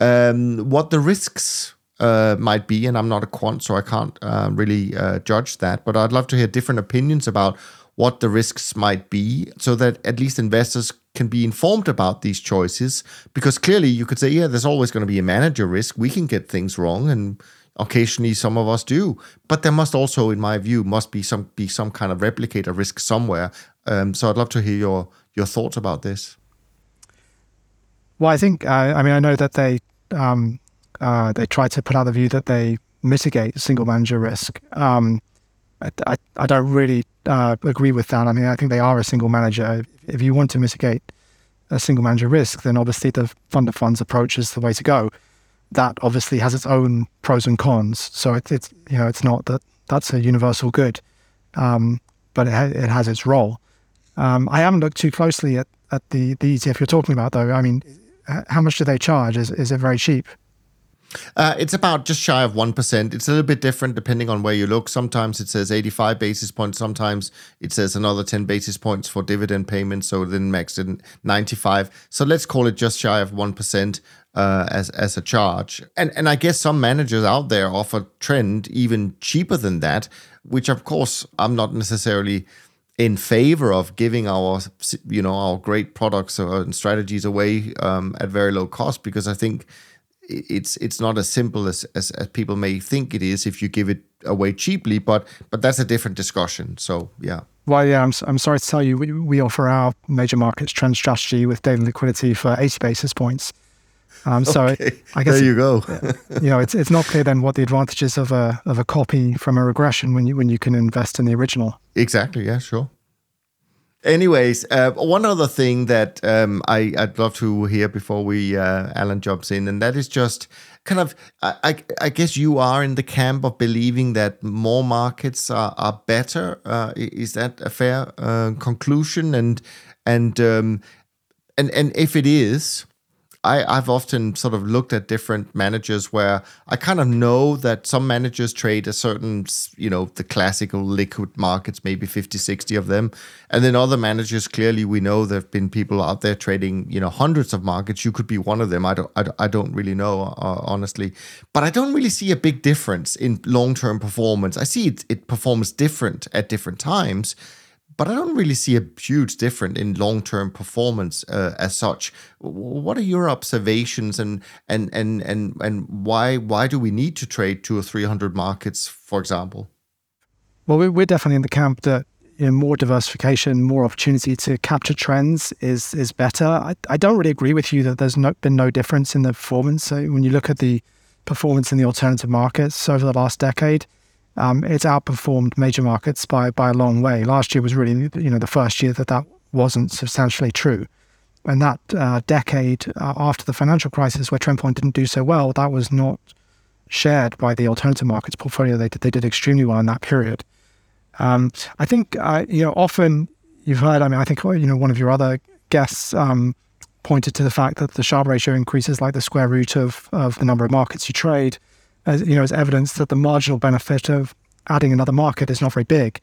um, what the risks uh, might be. And I'm not a quant, so I can't uh, really uh, judge that. But I'd love to hear different opinions about what the risks might be, so that at least investors can be informed about these choices. Because clearly you could say, yeah, there's always going to be a manager risk. We can get things wrong, and occasionally some of us do, but there must also, in my view, must be some be some kind of replicator risk somewhere. Um, so I'd love to hear your your thoughts about this. Well, I think uh, I mean I know that they um, uh, they try to put out the view that they mitigate single manager risk. Um, I, I I don't really uh, agree with that. I mean, I think they are a single manager. If you want to mitigate a single manager risk, then obviously the fund of funds approach is the way to go. That obviously has its own pros and cons. So it, it's, you know, it's not that that's a universal good, um, but it, ha- it has its role. Um, I haven't looked too closely at, at the, the E T F you're talking about, though. I mean, how much do they charge? Is is it very cheap? Uh, it's about just shy of one percent. It's a little bit different depending on where you look. Sometimes it says eighty-five basis points. Sometimes it says another ten basis points for dividend payments. So then max in ninety-five. So let's call it just shy of one percent uh, as as a charge. And and I guess some managers out there offer trend even cheaper than that, which of course I'm not necessarily in favor of, giving our, you know, our great products and strategies away um, at very low cost, because I think it's it's not as simple as, as as people may think it is if you give it away cheaply. But but that's a different discussion. So yeah. Well, yeah, I'm I'm sorry to tell you, we, we offer our major markets trend strategy with daily liquidity for eighty basis points. Um, so okay. it, I guess there you it, go. You know, it's it's not clear then what the advantages of a of a copy from a regression when you when you can invest in the original. Exactly. Yeah. Sure. Anyways, uh, one other thing that um, I, I'd love to hear before we uh, Alan jumps in, and that is just kind of, I, I guess you are in the camp of believing that more markets are, are better. Uh, is that a fair uh, conclusion? And and um, and and if it is, I, I've often sort of looked at different managers where I kind of know that some managers trade a certain, you know, the classical liquid markets, maybe fifty, sixty of them. And then other managers, clearly we know there have been people out there trading, you know, hundreds of markets. You could be one of them. I don't, I don't, I don't really know, uh, honestly. But I don't really see a big difference in long-term performance. I see it, it performs different at different times. But I don't really see a huge difference in long-term performance uh, as such. What are your observations, and and and and and why why do we need to trade two or three hundred markets, for example? Well, we're definitely in the camp that you know, more diversification, more opportunity to capture trends is is better. I, I don't really agree with you that there's no, been no difference in the performance. So when you look at the performance in the alternative markets over the last decade. Um, it's outperformed major markets by by a long way. Last year was really, you know, the first year that that wasn't substantially true. And that uh, decade uh, after the financial crisis, where Trendpoint didn't do so well, that was not shared by the alternative markets portfolio. They did, they did extremely well in that period. Um, I think, uh, you know, often you've heard. I mean, I think you know one of your other guests um, pointed to the fact that the Sharpe ratio increases like the square root of of the number of markets you trade. As, you know, as evidence that the marginal benefit of adding another market is not very big.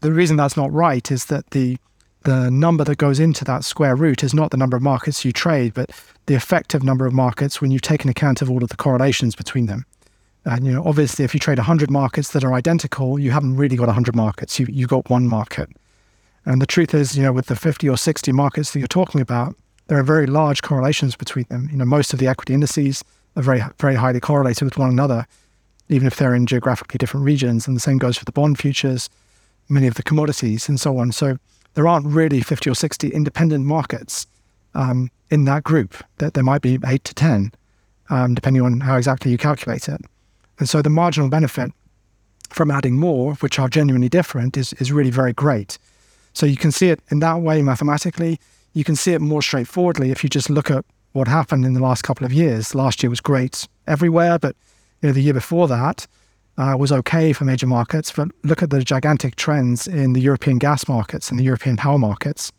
The reason that's not right is that the the number that goes into that square root is not the number of markets you trade, but the effective number of markets when you take an account of all of the correlations between them. And, you know, obviously, if you trade one hundred markets that are identical, you haven't really got one hundred markets. You, you got one market. And the truth is, you know, with the fifty or sixty markets that you're talking about, there are very large correlations between them. You know, most of the equity indices are very, very highly correlated with one another, even if they're in geographically different regions. And the same goes for the bond futures, many of the commodities, and so on. So there aren't really fifty or sixty independent markets um, in that group. That there might be eight to ten, um, depending on how exactly you calculate it. And so the marginal benefit from adding more, which are genuinely different, is, is really very great. So you can see it in that way mathematically. You can see it more straightforwardly if you just look at what happened in the last couple of years. Last year was great everywhere, but you know, the year before that uh, was okay for major markets. But look at the gigantic trends in the European gas markets and the European power markets.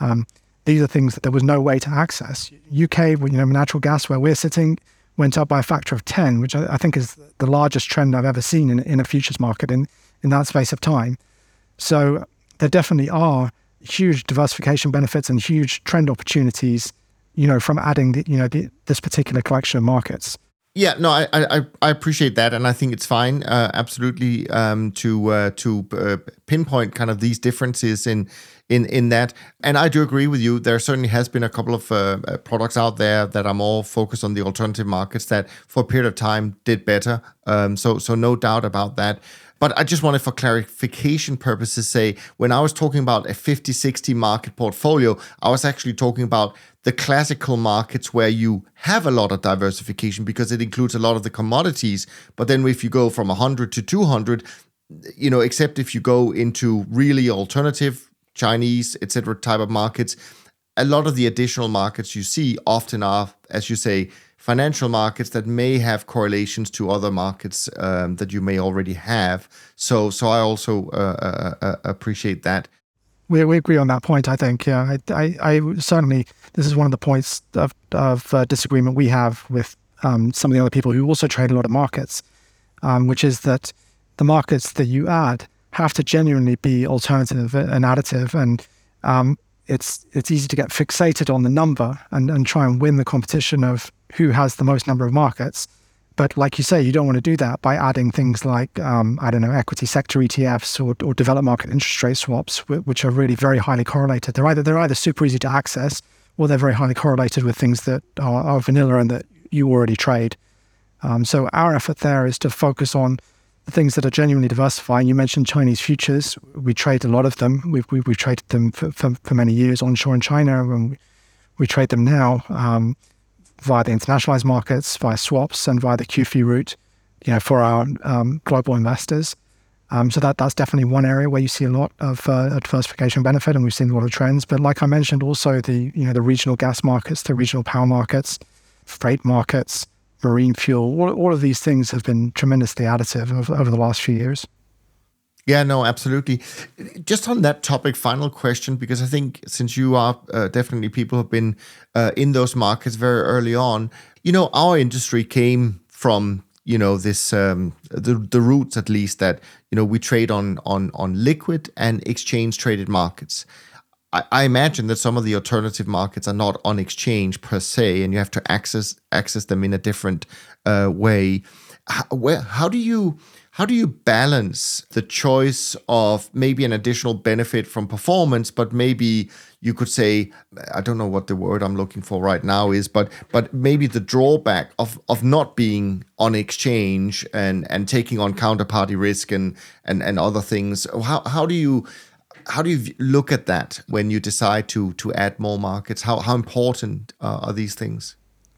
Um, these are things that there was no way to access. U K, you know, natural gas where we're sitting went up by a factor of ten, which I, I think is the largest trend I've ever seen in, in a futures market in, in that space of time. So there definitely are huge diversification benefits and huge trend opportunities, you know, from adding, the, you know, the, this particular collection of markets. Yeah, no, I I, I appreciate that, and I think it's fine, uh, absolutely, um, to uh, to uh, pinpoint kind of these differences in in in that. And I do agree with you. There certainly has been a couple of uh, products out there that are more focused on the alternative markets that, for a period of time, did better. Um, so so no doubt about that. But I just wanted, for clarification purposes, say when I was talking about a fifty sixty market portfolio, I was actually talking about the classical markets where you have a lot of diversification because it includes a lot of the commodities. But then if you go from one hundred to two hundred, you know, except if you go into really alternative Chinese, et cetera, type of markets, a lot of the additional markets you see often are, as you say, financial markets that may have correlations to other markets um, that you may already have. So so I also uh, uh, appreciate that. We, we agree on that point, I think. Yeah, I, I, I certainly, this is one of the points of, of uh, disagreement we have with um, some of the other people who also trade a lot of markets, um, which is that the markets that you add have to genuinely be alternative and additive. And um, it's it's easy to get fixated on the number and, and try and win the competition of who has the most number of markets. But like you say, you don't want to do that by adding things like, um, I don't know, equity sector E T Fs or, or developed market interest rate swaps, which are really very highly correlated. They're either they're either super easy to access or they're very highly correlated with things that are, are vanilla and that you already trade. Um, so our effort there is to focus on the things that are genuinely diversifying. You mentioned Chinese futures. We trade a lot of them. We've, we've, we've traded them for, for, for many years onshore in China, and we, we trade them now um, via the internationalized markets, via swaps, and via the Q F I route, you know, for our um, global investors. Um, so that that's definitely one area where you see a lot of uh, diversification benefit, and we've seen a lot of trends. But like I mentioned, also the you know the regional gas markets, the regional power markets, freight markets, marine fuel, all, all of these things have been tremendously additive over, over the last few years. Yeah, no, absolutely. Just on that topic, final question, because I think since you are uh, definitely people who have been uh, in those markets very early on, you know, our industry came from, you know, this um, the the roots at least that, you know, we trade on on on liquid and exchange traded markets. I, I imagine that some of the alternative markets are not on exchange per se, and you have to access access them in a different uh, way. How, where, how do you how do you balance the choice of maybe an additional benefit from performance, but maybe you could say, I don't know what the word I'm looking for right now is, but but maybe the drawback of of not being on exchange and and taking on counterparty risk and and and other things. How how do you how do you look at that when you decide to to add more markets? How how important uh, are these things?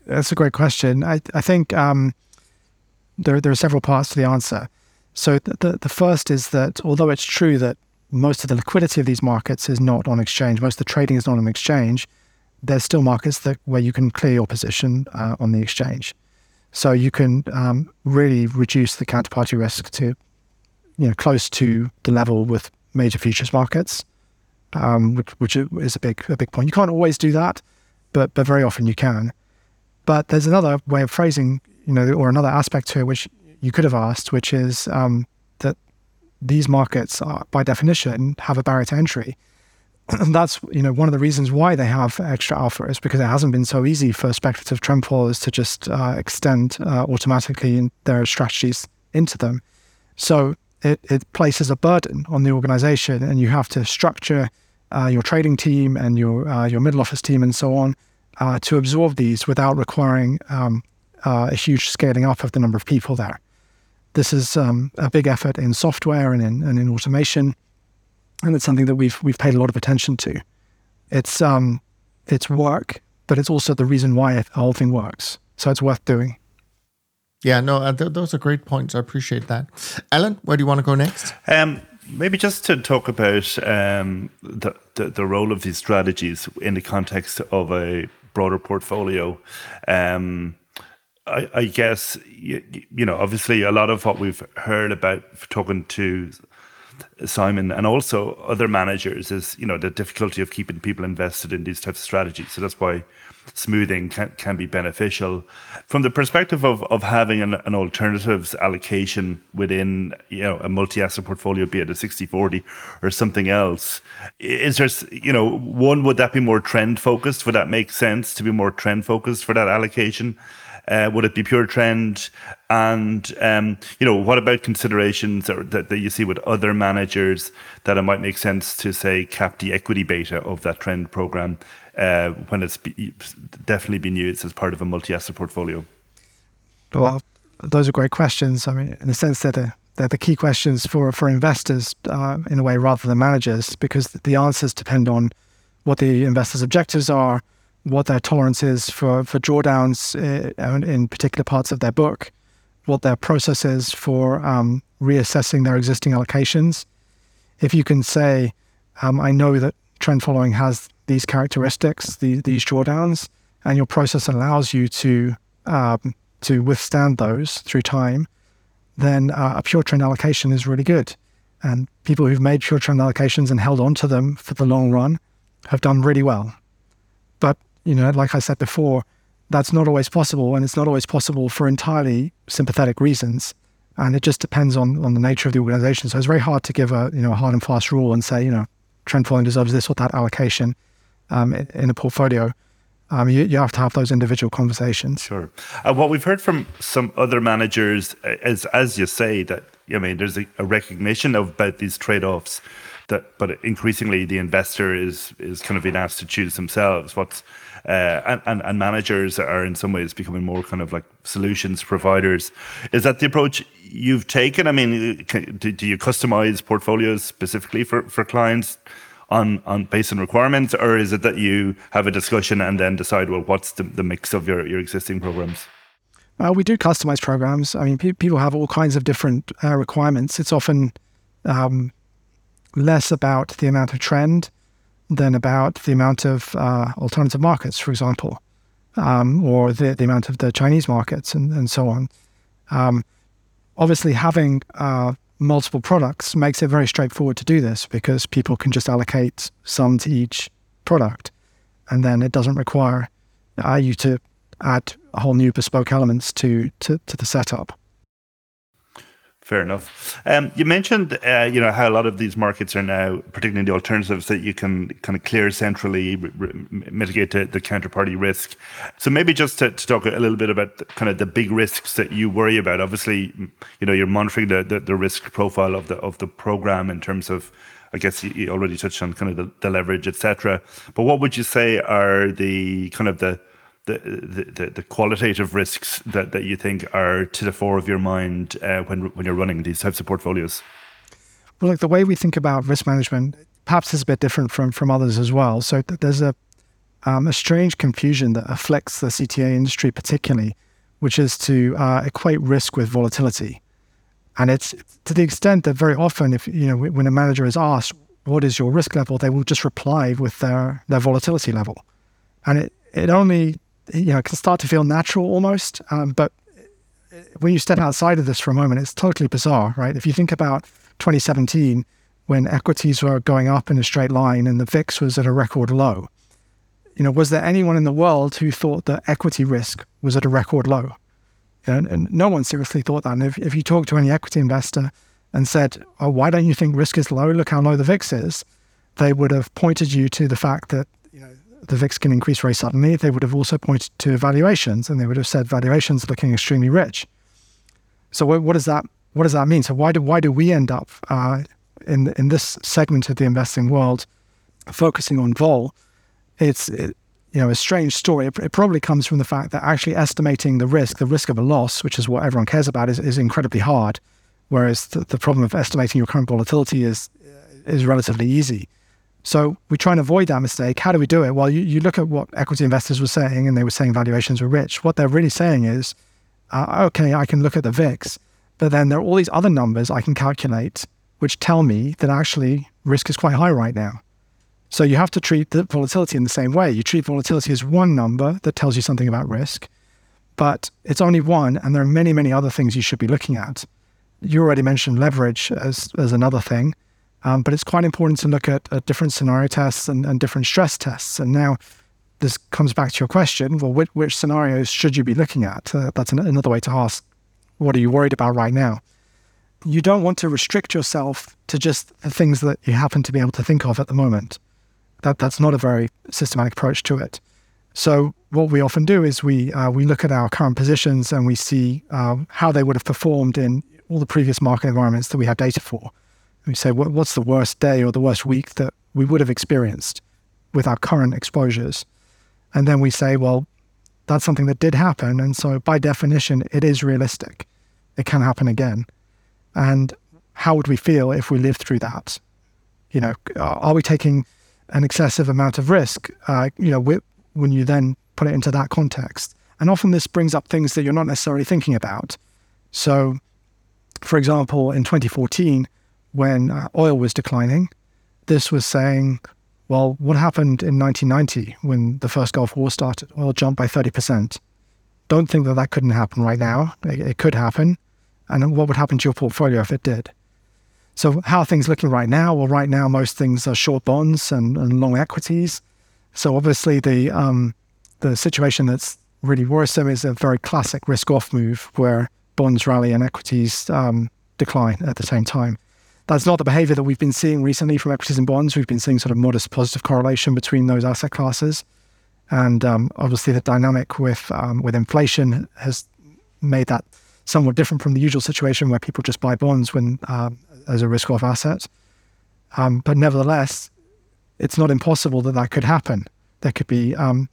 That's a great question. I I think um, there there are several parts to the answer. So the, the the first is that although it's true that most of the liquidity of these markets is not on exchange, most of the trading is not on exchange, there's still markets that where you can clear your position uh, on the exchange. So you can um, really reduce the counterparty risk to, you know, close to the level with major futures markets, um, which, which is a big a big point. You can't always do that, but but very often you can. But there's another way of phrasing, you know, or another aspect to it, which you could have asked, which is um, that these markets are, by definition, have a barrier to entry. And that's, you know, one of the reasons why they have extra alpha is because it hasn't been so easy for speculative trend followers to just uh, extend uh, automatically in their strategies into them. So it, it places a burden on the organization, and you have to structure uh, your trading team and your uh, your middle office team and so on uh, to absorb these without requiring um, uh, a huge scaling up of the number of people there. This is um, a big effort in software and in, and in automation, and it's something that we've we've paid a lot of attention to. It's um, it's work, but it's also the reason why the whole thing works. So it's worth doing. Yeah, no, th- those are great points. I appreciate that. Alan, where do you want to go next? Um, maybe just to talk about um, the, the the role of these strategies in the context of a broader portfolio. Um, I, I guess, you, you know, obviously a lot of what we've heard about talking to Simon and also other managers is, you know, the difficulty of keeping people invested in these types of strategies. So that's why smoothing can, can be beneficial. From the perspective of, of having an, an alternatives allocation within, you know, a multi-asset portfolio, be it a sixty forty or something else, is there, you know, one, would that be more trend focused? Would that make sense to be more trend focused for that allocation? Uh, would it be pure trend? And, um, you know, what about considerations or that, that you see with other managers that it might make sense to, say, cap the equity beta of that trend program uh, when it's be, definitely been used as part of a multi-asset portfolio? Well, those are great questions. I mean, in the sense that they're, they're the key questions for, for investors uh, in a way rather than managers, because the answers depend on what the investors' objectives are, what their tolerance is for, for drawdowns in particular parts of their book, what their process is for um, reassessing their existing allocations. If you can say, um, I know that trend following has these characteristics, these, these drawdowns, and your process allows you to um, to withstand those through time, then uh, a pure trend allocation is really good. And people who've made pure trend allocations and held on to them for the long run have done really well. But you know, like I said before, that's not always possible, and it's not always possible for entirely sympathetic reasons. And it just depends on, on the nature of the organization. So it's very hard to give a you know a hard and fast rule and say, you know, trend following deserves this or that allocation um, in a portfolio. Um, you, you have to have those individual conversations. Sure. Uh, what we've heard from some other managers is, as you say, that I mean, there's a, a recognition of about these trade-offs that, but increasingly the investor is is kind of being asked to choose themselves. What's uh, and, and and managers are in some ways becoming more kind of like solutions providers. Is that the approach you've taken? I mean, can, do, do you customize portfolios specifically for for clients on on based on requirements, or is it that you have a discussion and then decide, well, what's the, the mix of your, your existing programs? Uh, we do customize programs. I mean, pe- people have all kinds of different uh, requirements. It's often um, less about the amount of trend than about the amount of uh, alternative markets, for example, um, or the, the amount of the Chinese markets and, and so on. Um, obviously, having uh, multiple products makes it very straightforward to do this because people can just allocate some to each product, and then it doesn't require uh, you to add a whole new bespoke elements to to, to the setup. Fair enough. Um, you mentioned, uh, you know, how a lot of these markets are now, particularly in the alternatives, that you can kind of clear centrally, r- mitigate the, the counterparty risk. So maybe just to, to talk a little bit about the, kind of the big risks that you worry about. Obviously, you know, you're monitoring the, the, the risk profile of the of the program in terms of, I guess you, you already touched on kind of the, the leverage, et cetera. But what would you say are the kind of the The, the the qualitative risks that, that you think are to the fore of your mind uh, when when you're running these types of portfolios? Well, look, the way we think about risk management perhaps is a bit different from, from others as well. So th- there's a um, a strange confusion that afflicts the C T A industry particularly, which is to uh, equate risk with volatility, and it's to the extent that very often, if you know, when a manager is asked what is your risk level, they will just reply with their their volatility level, and it it only you know, it can start to feel natural almost. Um, but when you step outside of this for a moment, it's totally bizarre, right? If you think about twenty seventeen, when equities were going up in a straight line and the V I X was at a record low, you know, was there anyone in the world who thought that equity risk was at a record low? And, and no one seriously thought that. And if, if you talk to any equity investor and said, oh, why don't you think risk is low? Look how low the V I X is. They would have pointed you to the fact that, you know, the V I X can increase very suddenly. They would have also pointed to valuations, and they would have said valuations are looking extremely rich. So what, what does that what does that mean? So why do why do we end up uh, in in this segment of the investing world focusing on vol? It's it, you know a strange story. It, it probably comes from the fact that actually estimating the risk, the risk of a loss, which is what everyone cares about, is, is incredibly hard. Whereas the, the problem of estimating your current volatility is is relatively easy. So we try and avoid that mistake. How do we do it? Well, you, you look at what equity investors were saying, and they were saying valuations were rich. What they're really saying is, uh, okay, I can look at the V I X, but then there are all these other numbers I can calculate, which tell me that actually risk is quite high right now. So you have to treat the volatility in the same way. You treat volatility as one number that tells you something about risk, but it's only one, and there are many, many other things you should be looking at. You already mentioned leverage as, as another thing. Um, but it's quite important to look at, at different scenario tests and, and different stress tests. And now this comes back to your question, well, which, which scenarios should you be looking at? Uh, that's an, another way to ask, what are you worried about right now? You don't want to restrict yourself to just the things that you happen to be able to think of at the moment. That That's not a very systematic approach to it. So what we often do is we uh, we look at our current positions and we see uh, how they would have performed in all the previous market environments that we have data for. We say, what's the worst day or the worst week that we would have experienced with our current exposures? And then we say, well, that's something that did happen. And so by definition, it is realistic. It can happen again. And how would we feel if we lived through that? You know, are we taking an excessive amount of risk? Uh, you know, when you then put it into that context. And often this brings up things that you're not necessarily thinking about. So, for example, in twenty fourteen, when uh, oil was declining, this was saying, well, what happened in nineteen ninety when the first Gulf War started? Oil jumped by thirty percent. Don't think that that couldn't happen right now. It, it could happen. And what would happen to your portfolio if it did? So how are things looking right now? Well, right now, most things are short bonds and, and long equities. So obviously the, um, the situation that's really worrisome is a very classic risk-off move where bonds rally and equities um, decline at the same time. That's not the behavior that we've been seeing recently from equities and bonds. We've been seeing sort of modest positive correlation between those asset classes. And um, obviously the dynamic with um, with inflation has made that somewhat different from the usual situation where people just buy bonds when um, as a risk-off asset. Um, but nevertheless, it's not impossible that that could happen. There could be um,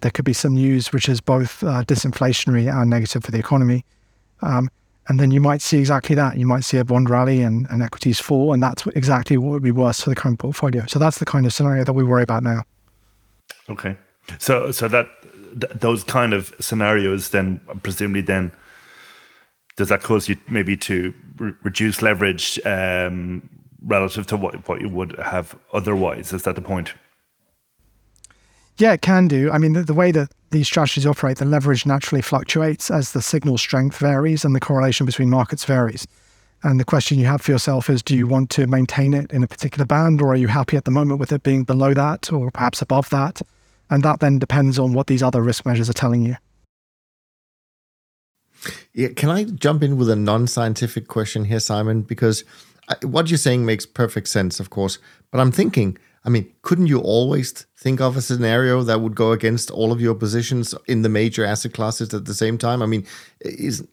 there could be some news which is both uh, disinflationary and negative for the economy. Um, and then you might see exactly that. You might see a bond rally and, and equities fall, and that's exactly what would be worse for the current portfolio. So that's the kind of scenario that we worry about now. Okay. So so that th- those kind of scenarios then, presumably then, does that cause you maybe to re- reduce leverage um, relative to what, what you would have otherwise? Is that the point? Yeah, it can do. I mean, the, the way that these strategies operate, the leverage naturally fluctuates as the signal strength varies and the correlation between markets varies. And the question you have for yourself is, do you want to maintain it in a particular band, or are you happy at the moment with it being below that or perhaps above that? And that then depends on what these other risk measures are telling you. Yeah, can I jump in with a non-scientific question here, Simon? Because what you're saying makes perfect sense, of course. But I'm thinking, I mean, couldn't you always think of a scenario that would go against all of your positions in the major asset classes at the same time? I mean, is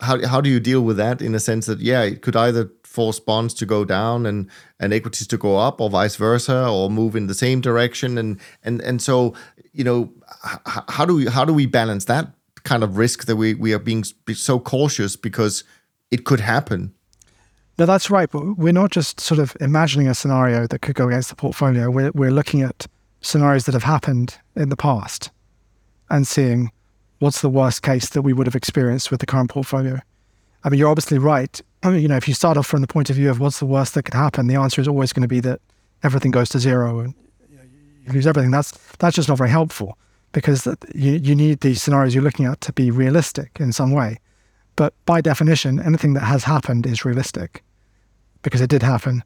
how how do you deal with that, in a sense that, yeah, it could either force bonds to go down and, and equities to go up, or vice versa, or move in the same direction? And and and so, you know, h- how do we how do we balance that kind of risk that we, we are being so cautious because it could happen? No, that's right. But we're not just sort of imagining a scenario that could go against the portfolio. We're, we're looking at scenarios that have happened in the past and seeing what's the worst case that we would have experienced with the current portfolio. I mean, you're obviously right. I mean, you know, if you start off from the point of view of what's the worst that could happen, the answer is always going to be that everything goes to zero and you lose everything. That's that's just not very helpful, because that you, you need these scenarios you're looking at to be realistic in some way. But by definition, anything that has happened is realistic, because it did happen.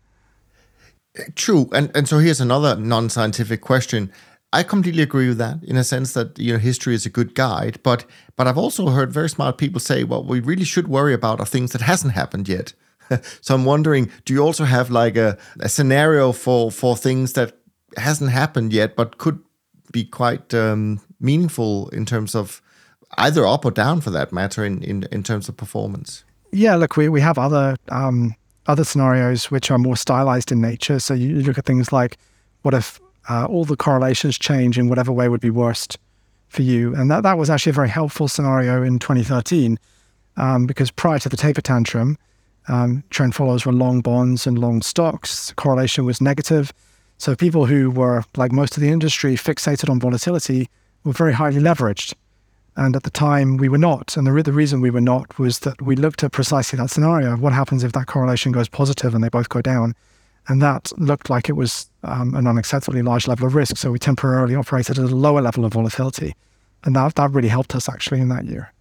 True. And and so here's another non-scientific question. I completely agree with that, in a sense that, you know, history is a good guide, but but I've also heard very smart people say, well, we really should worry about are things that hasn't happened yet. So I'm wondering, do you also have like a, a scenario for, for things that hasn't happened yet, but could be quite um, meaningful in terms of either up or down, for that matter, in, in, in terms of performance? Yeah, look, we, we have other um, other scenarios which are more stylized in nature. So you look at things like, what if uh, all the correlations change in whatever way would be worst for you? And that, that was actually a very helpful scenario in twenty thirteen, um, because prior to the taper tantrum, um, trend followers were long bonds and long stocks. Correlation was negative. So people who were, like most of the industry, fixated on volatility were very highly leveraged. And at the time, we were not. And the, re- the reason we were not was that we looked at precisely that scenario. What happens if that correlation goes positive and they both go down? And that looked like it was um, an unacceptably large level of risk. So we temporarily operated at a lower level of volatility. And that that really helped us, actually, in that year.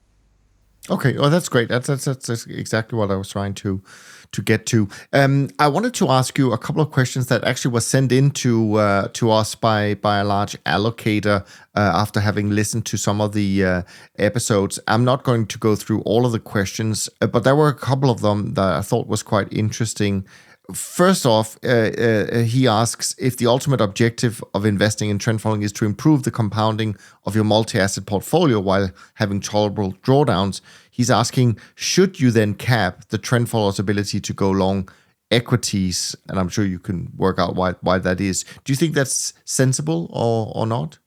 Okay, oh, that's great. That's, that's that's exactly what I was trying to to get to. Um, I wanted to ask you a couple of questions that actually were sent in to, uh, to us by by a large allocator uh, after having listened to some of the uh, episodes. I'm not going to go through all of the questions, but there were a couple of them that I thought was quite interesting. First off, uh, uh, he asks if the ultimate objective of investing in trend following is to improve the compounding of your multi-asset portfolio while having tolerable drawdowns. He's asking, should you then cap the trend follower's ability to go long equities? And I'm sure you can work out why why that is. Do you think that's sensible or or not?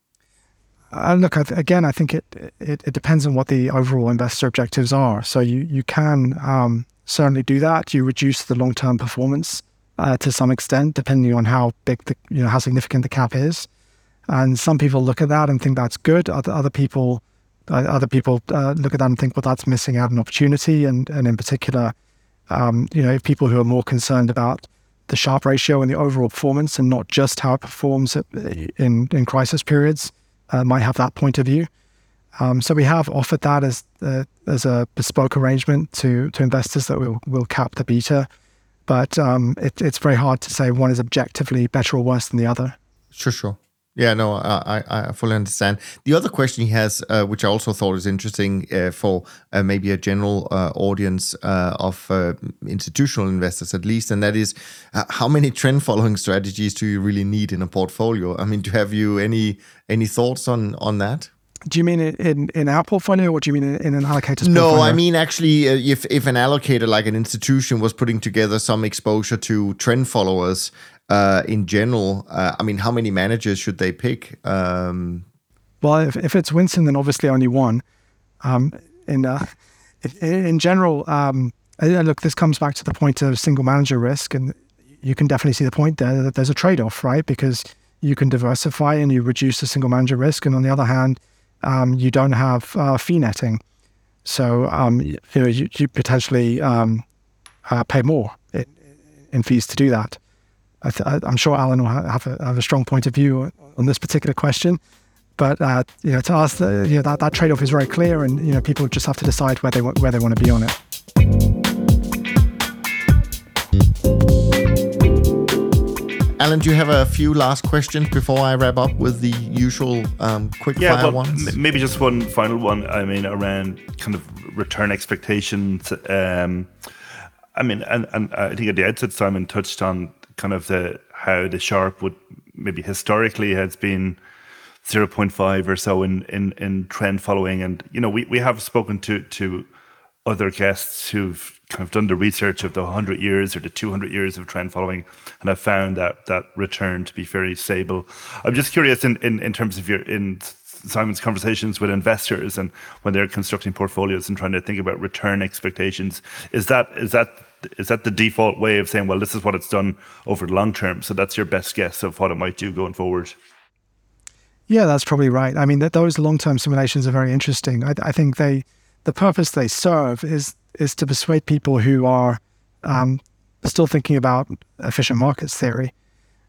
Uh, look, I th- again, I think it, it it depends on what the overall investor objectives are. So you you can. Um, Certainly do that. You reduce the long-term performance uh, to some extent, depending on how big the, you know, how significant the cap is. And some people look at that and think that's good. Other other people, uh, other people uh, look at that and think, well, that's missing out an opportunity. And and in particular, um, you know, people who are more concerned about the Sharpe ratio and the overall performance, and not just how it performs at, in in crisis periods, uh, might have that point of view. Um, so we have offered that as uh, as a bespoke arrangement to to investors that will will cap the beta, but um, it, it's very hard to say one is objectively better or worse than the other. Sure, sure. Yeah, no, I, I fully understand. The other question he has, uh, which I also thought is interesting uh, for uh, maybe a general uh, audience uh, of uh, institutional investors at least, and that is, uh, how many trend following strategies do you really need in a portfolio? I mean, do have you any any thoughts on on that? Do you mean in in our portfolio, or do you mean in an allocator's no, portfolio? No, I mean actually, uh, if if an allocator like an institution was putting together some exposure to trend followers uh, in general, uh, I mean, how many managers should they pick? Um, well, if if it's Winston, then obviously only one. Um, and uh, if, in general, um, look, this comes back to the point of single manager risk, and you can definitely see the point there that there's a trade-off, right? Because you can diversify and you reduce the single manager risk, and on the other hand, Um, you don't have uh, fee netting, so um, you, know, you, you potentially um, uh, pay more in, in fees to do that. I th- I'm sure Alan will have a, have a strong point of view on this particular question, but uh, you know, to us, uh, you know, that, that trade-off is very clear, and you know, people just have to decide where they w- where they want to be on it. Alan, do you have a few last questions before I wrap up with the usual um, quick yeah, fire ones? M- maybe just one final one. I mean, around kind of return expectations. Um, I mean, and, and I think at the outset, Simon touched on kind of the how the Sharpe would maybe historically has been zero point five or so in in, in trend following. And, you know, we, we have spoken to, to other guests who've kind of done the research of the one hundred years or the two hundred years of trend following, and I found that that return to be very stable. I'm just curious in, in, in terms of your in Simon's conversations with investors and when they're constructing portfolios and trying to think about return expectations, is that is that is that the default way of saying, well, this is what it's done over the long term, so that's your best guess of what it might do going forward? Yeah, that's probably right. I mean, that those long-term simulations are very interesting. I, I think they. The purpose they serve is is to persuade people who are um, still thinking about efficient markets theory.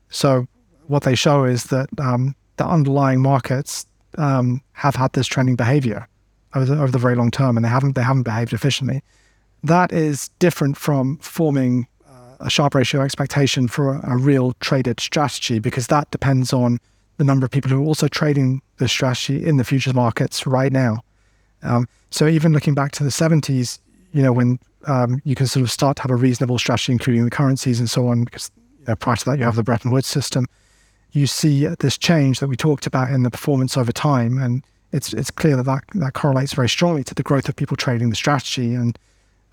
So what they show is that um, the underlying markets um, have had this trending behavior over the, over the very long term, and they haven't they haven't behaved efficiently. That is different from forming uh, a Sharpe ratio expectation for a, a real traded strategy, because that depends on the number of people who are also trading the strategy in the futures markets right now. Um, so even looking back to the seventies, you know, when um, you can sort of start to have a reasonable strategy, including the currencies and so on, because you know, prior to that, you have the Bretton Woods system, you see this change that we talked about in the performance over time. And it's it's clear that that, that correlates very strongly to the growth of people trading the strategy. And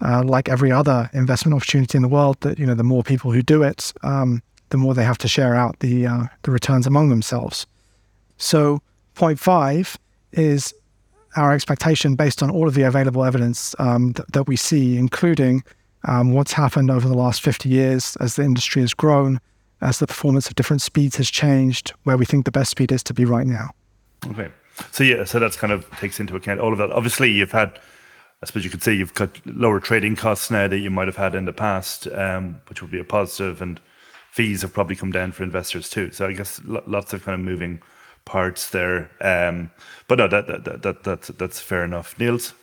uh, like every other investment opportunity in the world, that, you know, the more people who do it, um, the more they have to share out the, uh, the returns among themselves. So zero point five is our expectation based on all of the available evidence um, th- that we see, including um, what's happened over the last fifty years as the industry has grown, as the performance of different speeds has changed, where we think the best speed is to be right now. Okay. So yeah, so that's kind of takes into account all of that. Obviously you've had, I suppose you could say you've got lower trading costs now that you might have had in the past, um, which would be a positive, and fees have probably come down for investors too. So I guess lo- lots of kind of moving parts there, um, but no, that that that, that that's, that's fair enough. Niels?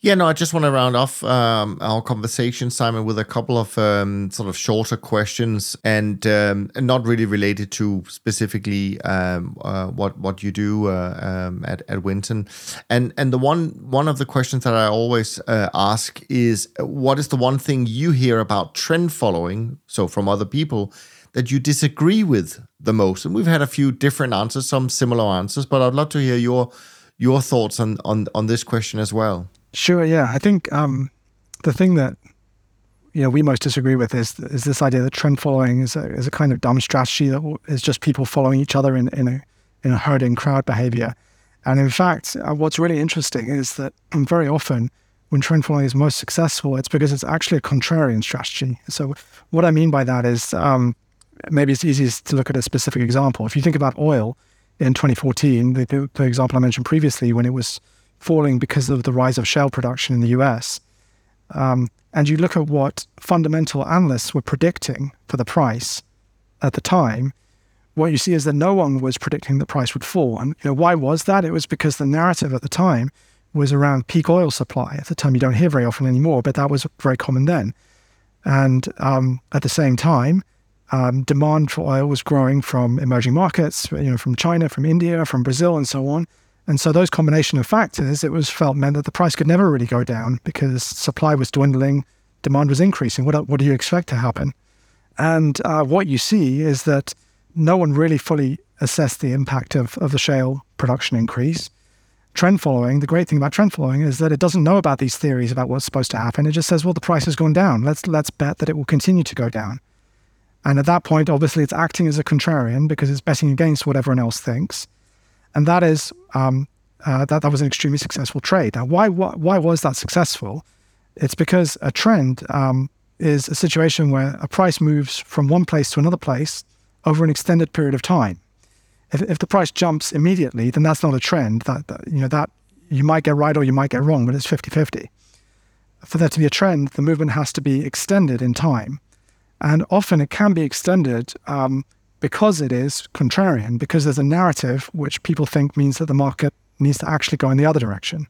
Yeah, no, I just want to round off um, our conversation, Simon, with a couple of um, sort of shorter questions, and um, not really related to specifically um, uh, what what you do uh, um, at at Winton. And and the one one of the questions that I always uh, ask is, what is the one thing you hear about trend following, so from other people, that you disagree with the most? And we've had a few different answers, some similar answers, but I'd love to hear your your thoughts on on, on this question as well. Sure, yeah. I think um, the thing that you know we most disagree with is is this idea that trend following is a, is a kind of dumb strategy that is just people following each other in in a in a herding crowd behavior. And in fact, uh, what's really interesting is that very often, when trend following is most successful, it's because it's actually a contrarian strategy. So what I mean by that is, um, maybe it's easiest to look at a specific example. If you think about oil in twenty fourteen, the, the example I mentioned previously, when it was falling because of the rise of shale production in the U S, um, and you look at what fundamental analysts were predicting for the price at the time, what you see is that no one was predicting the price would fall. And you know, why was that? It was because the narrative at the time was around peak oil supply. At the time, you don't hear very often anymore, but that was very common then. And um, at the same time, Um, demand for oil was growing from emerging markets, you know, from China, from India, from Brazil, and so on. And so those combination of factors, it was felt, meant that the price could never really go down because supply was dwindling, demand was increasing. What what do you expect to happen? And uh, what you see is that no one really fully assess the impact of, of the shale production increase. Trend following, the great thing about trend following is that it doesn't know about these theories about what's supposed to happen. It just says, well, the price has gone down. Let's let's bet that it will continue to go down. And at that point, obviously, it's acting as a contrarian because it's betting against what everyone else thinks. And that is um, uh, that that was an extremely successful trade. Now, why why, why was that successful? It's because a trend um, is a situation where a price moves from one place to another place over an extended period of time. If, if the price jumps immediately, then that's not a trend. That, that you know that you might get right or you might get wrong, but it's fifty-fifty. For there to be a trend, the movement has to be extended in time. And often it can be extended um, because it is contrarian, because there's a narrative which people think means that the market needs to actually go in the other direction.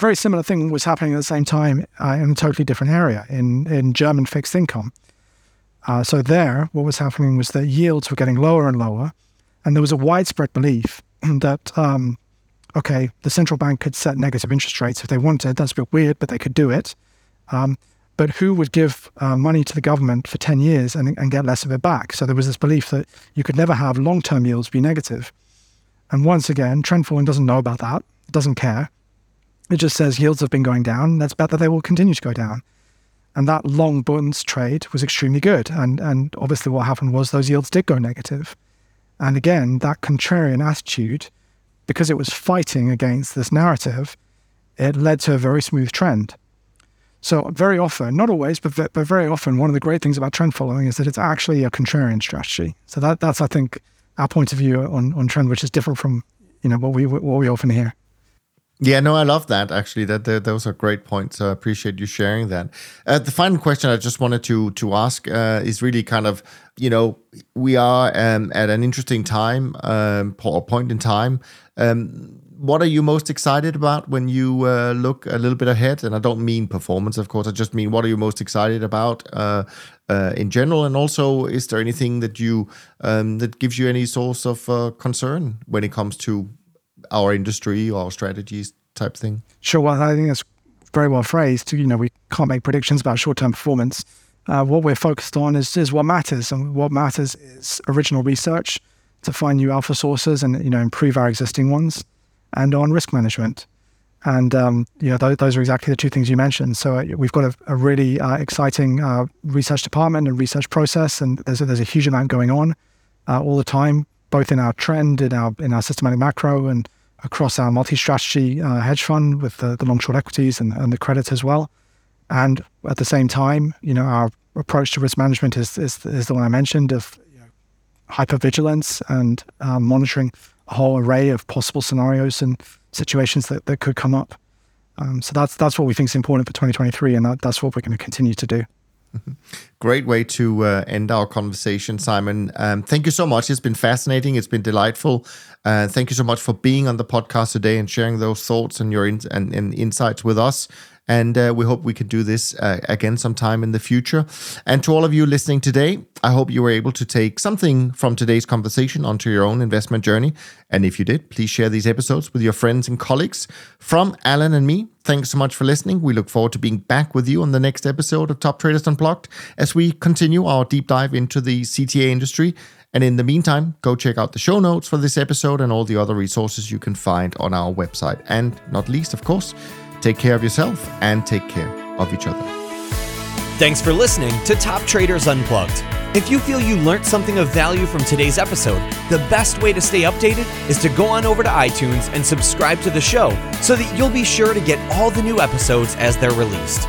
Very similar thing was happening at the same time uh, in a totally different area, in, in German fixed income. Uh, so there, what was happening was that yields were getting lower and lower, and there was a widespread belief that, um, okay, the central bank could set negative interest rates if they wanted. That's a bit weird, but they could do it. Um, but who would give uh, money to the government for ten years and, and get less of it back? So there was this belief that you could never have long-term yields be negative. And once again, trend following doesn't know about that. It doesn't care. It just says yields have been going down. Let's bet that they will continue to go down. And that long bonds trade was extremely good. And, and obviously what happened was those yields did go negative. And again, that contrarian attitude, because it was fighting against this narrative, it led to a very smooth trend. So very often, not always, but, but very often, one of the great things about trend following is that it's actually a contrarian strategy. So that, that's, I think, our point of view on, on trend, which is different from, you know, what we what we often hear. Yeah, no, I love that, actually. That, that those are great points. So I appreciate you sharing that. Uh, the final question I just wanted to to ask uh, is really kind of, you know, we are um, at an interesting time, um, or point in time. Um, what are you most excited about when you uh, look a little bit ahead? And I don't mean performance, of course. I just mean what are you most excited about uh, uh, in general? And also, is there anything that you um, that gives you any source of uh, concern when it comes to our industry or strategies type thing? Sure. Well, I think that's very well phrased. You know, we can't make predictions about short-term performance. Uh, what we're focused on is, is what matters. And what matters is original research to find new alpha sources and, you know, improve our existing ones, and on risk management. And, um, you know, th- those are exactly the two things you mentioned. So uh, we've got a, a really uh, exciting uh, research department and research process. And there's a, there's a huge amount going on uh, all the time, both in our trend, in our in our systematic macro, and across our multi-strategy uh, hedge fund with the, the long-short equities and, and the credit as well. And at the same time, you know, our approach to risk management is is, is the one I mentioned, of you know, hypervigilance and um, monitoring a whole array of possible scenarios and situations that, that could come up. Um, so that's that's what we think is important for twenty twenty-three, and that, that's what we're going to continue to do. Great way to uh, end our conversation, Simon. Um, thank you so much. It's been fascinating. It's been delightful. Uh, thank you so much for being on the podcast today and sharing those thoughts and your in- and, and insights with us. And uh, we hope we can do this uh, again sometime in the future. And to all of you listening today, I hope you were able to take something from today's conversation onto your own investment journey. And if you did, please share these episodes with your friends and colleagues. From Alan and me, thanks so much for listening. We look forward to being back with you on the next episode of Top Traders Unplugged as we continue our deep dive into the C T A industry. And in the meantime, go check out the show notes for this episode and all the other resources you can find on our website. And not least, of course, take care of yourself and take care of each other. Thanks for listening to Top Traders Unplugged. If you feel you learned something of value from today's episode, the best way to stay updated is to go on over to iTunes and subscribe to the show so that you'll be sure to get all the new episodes as they're released.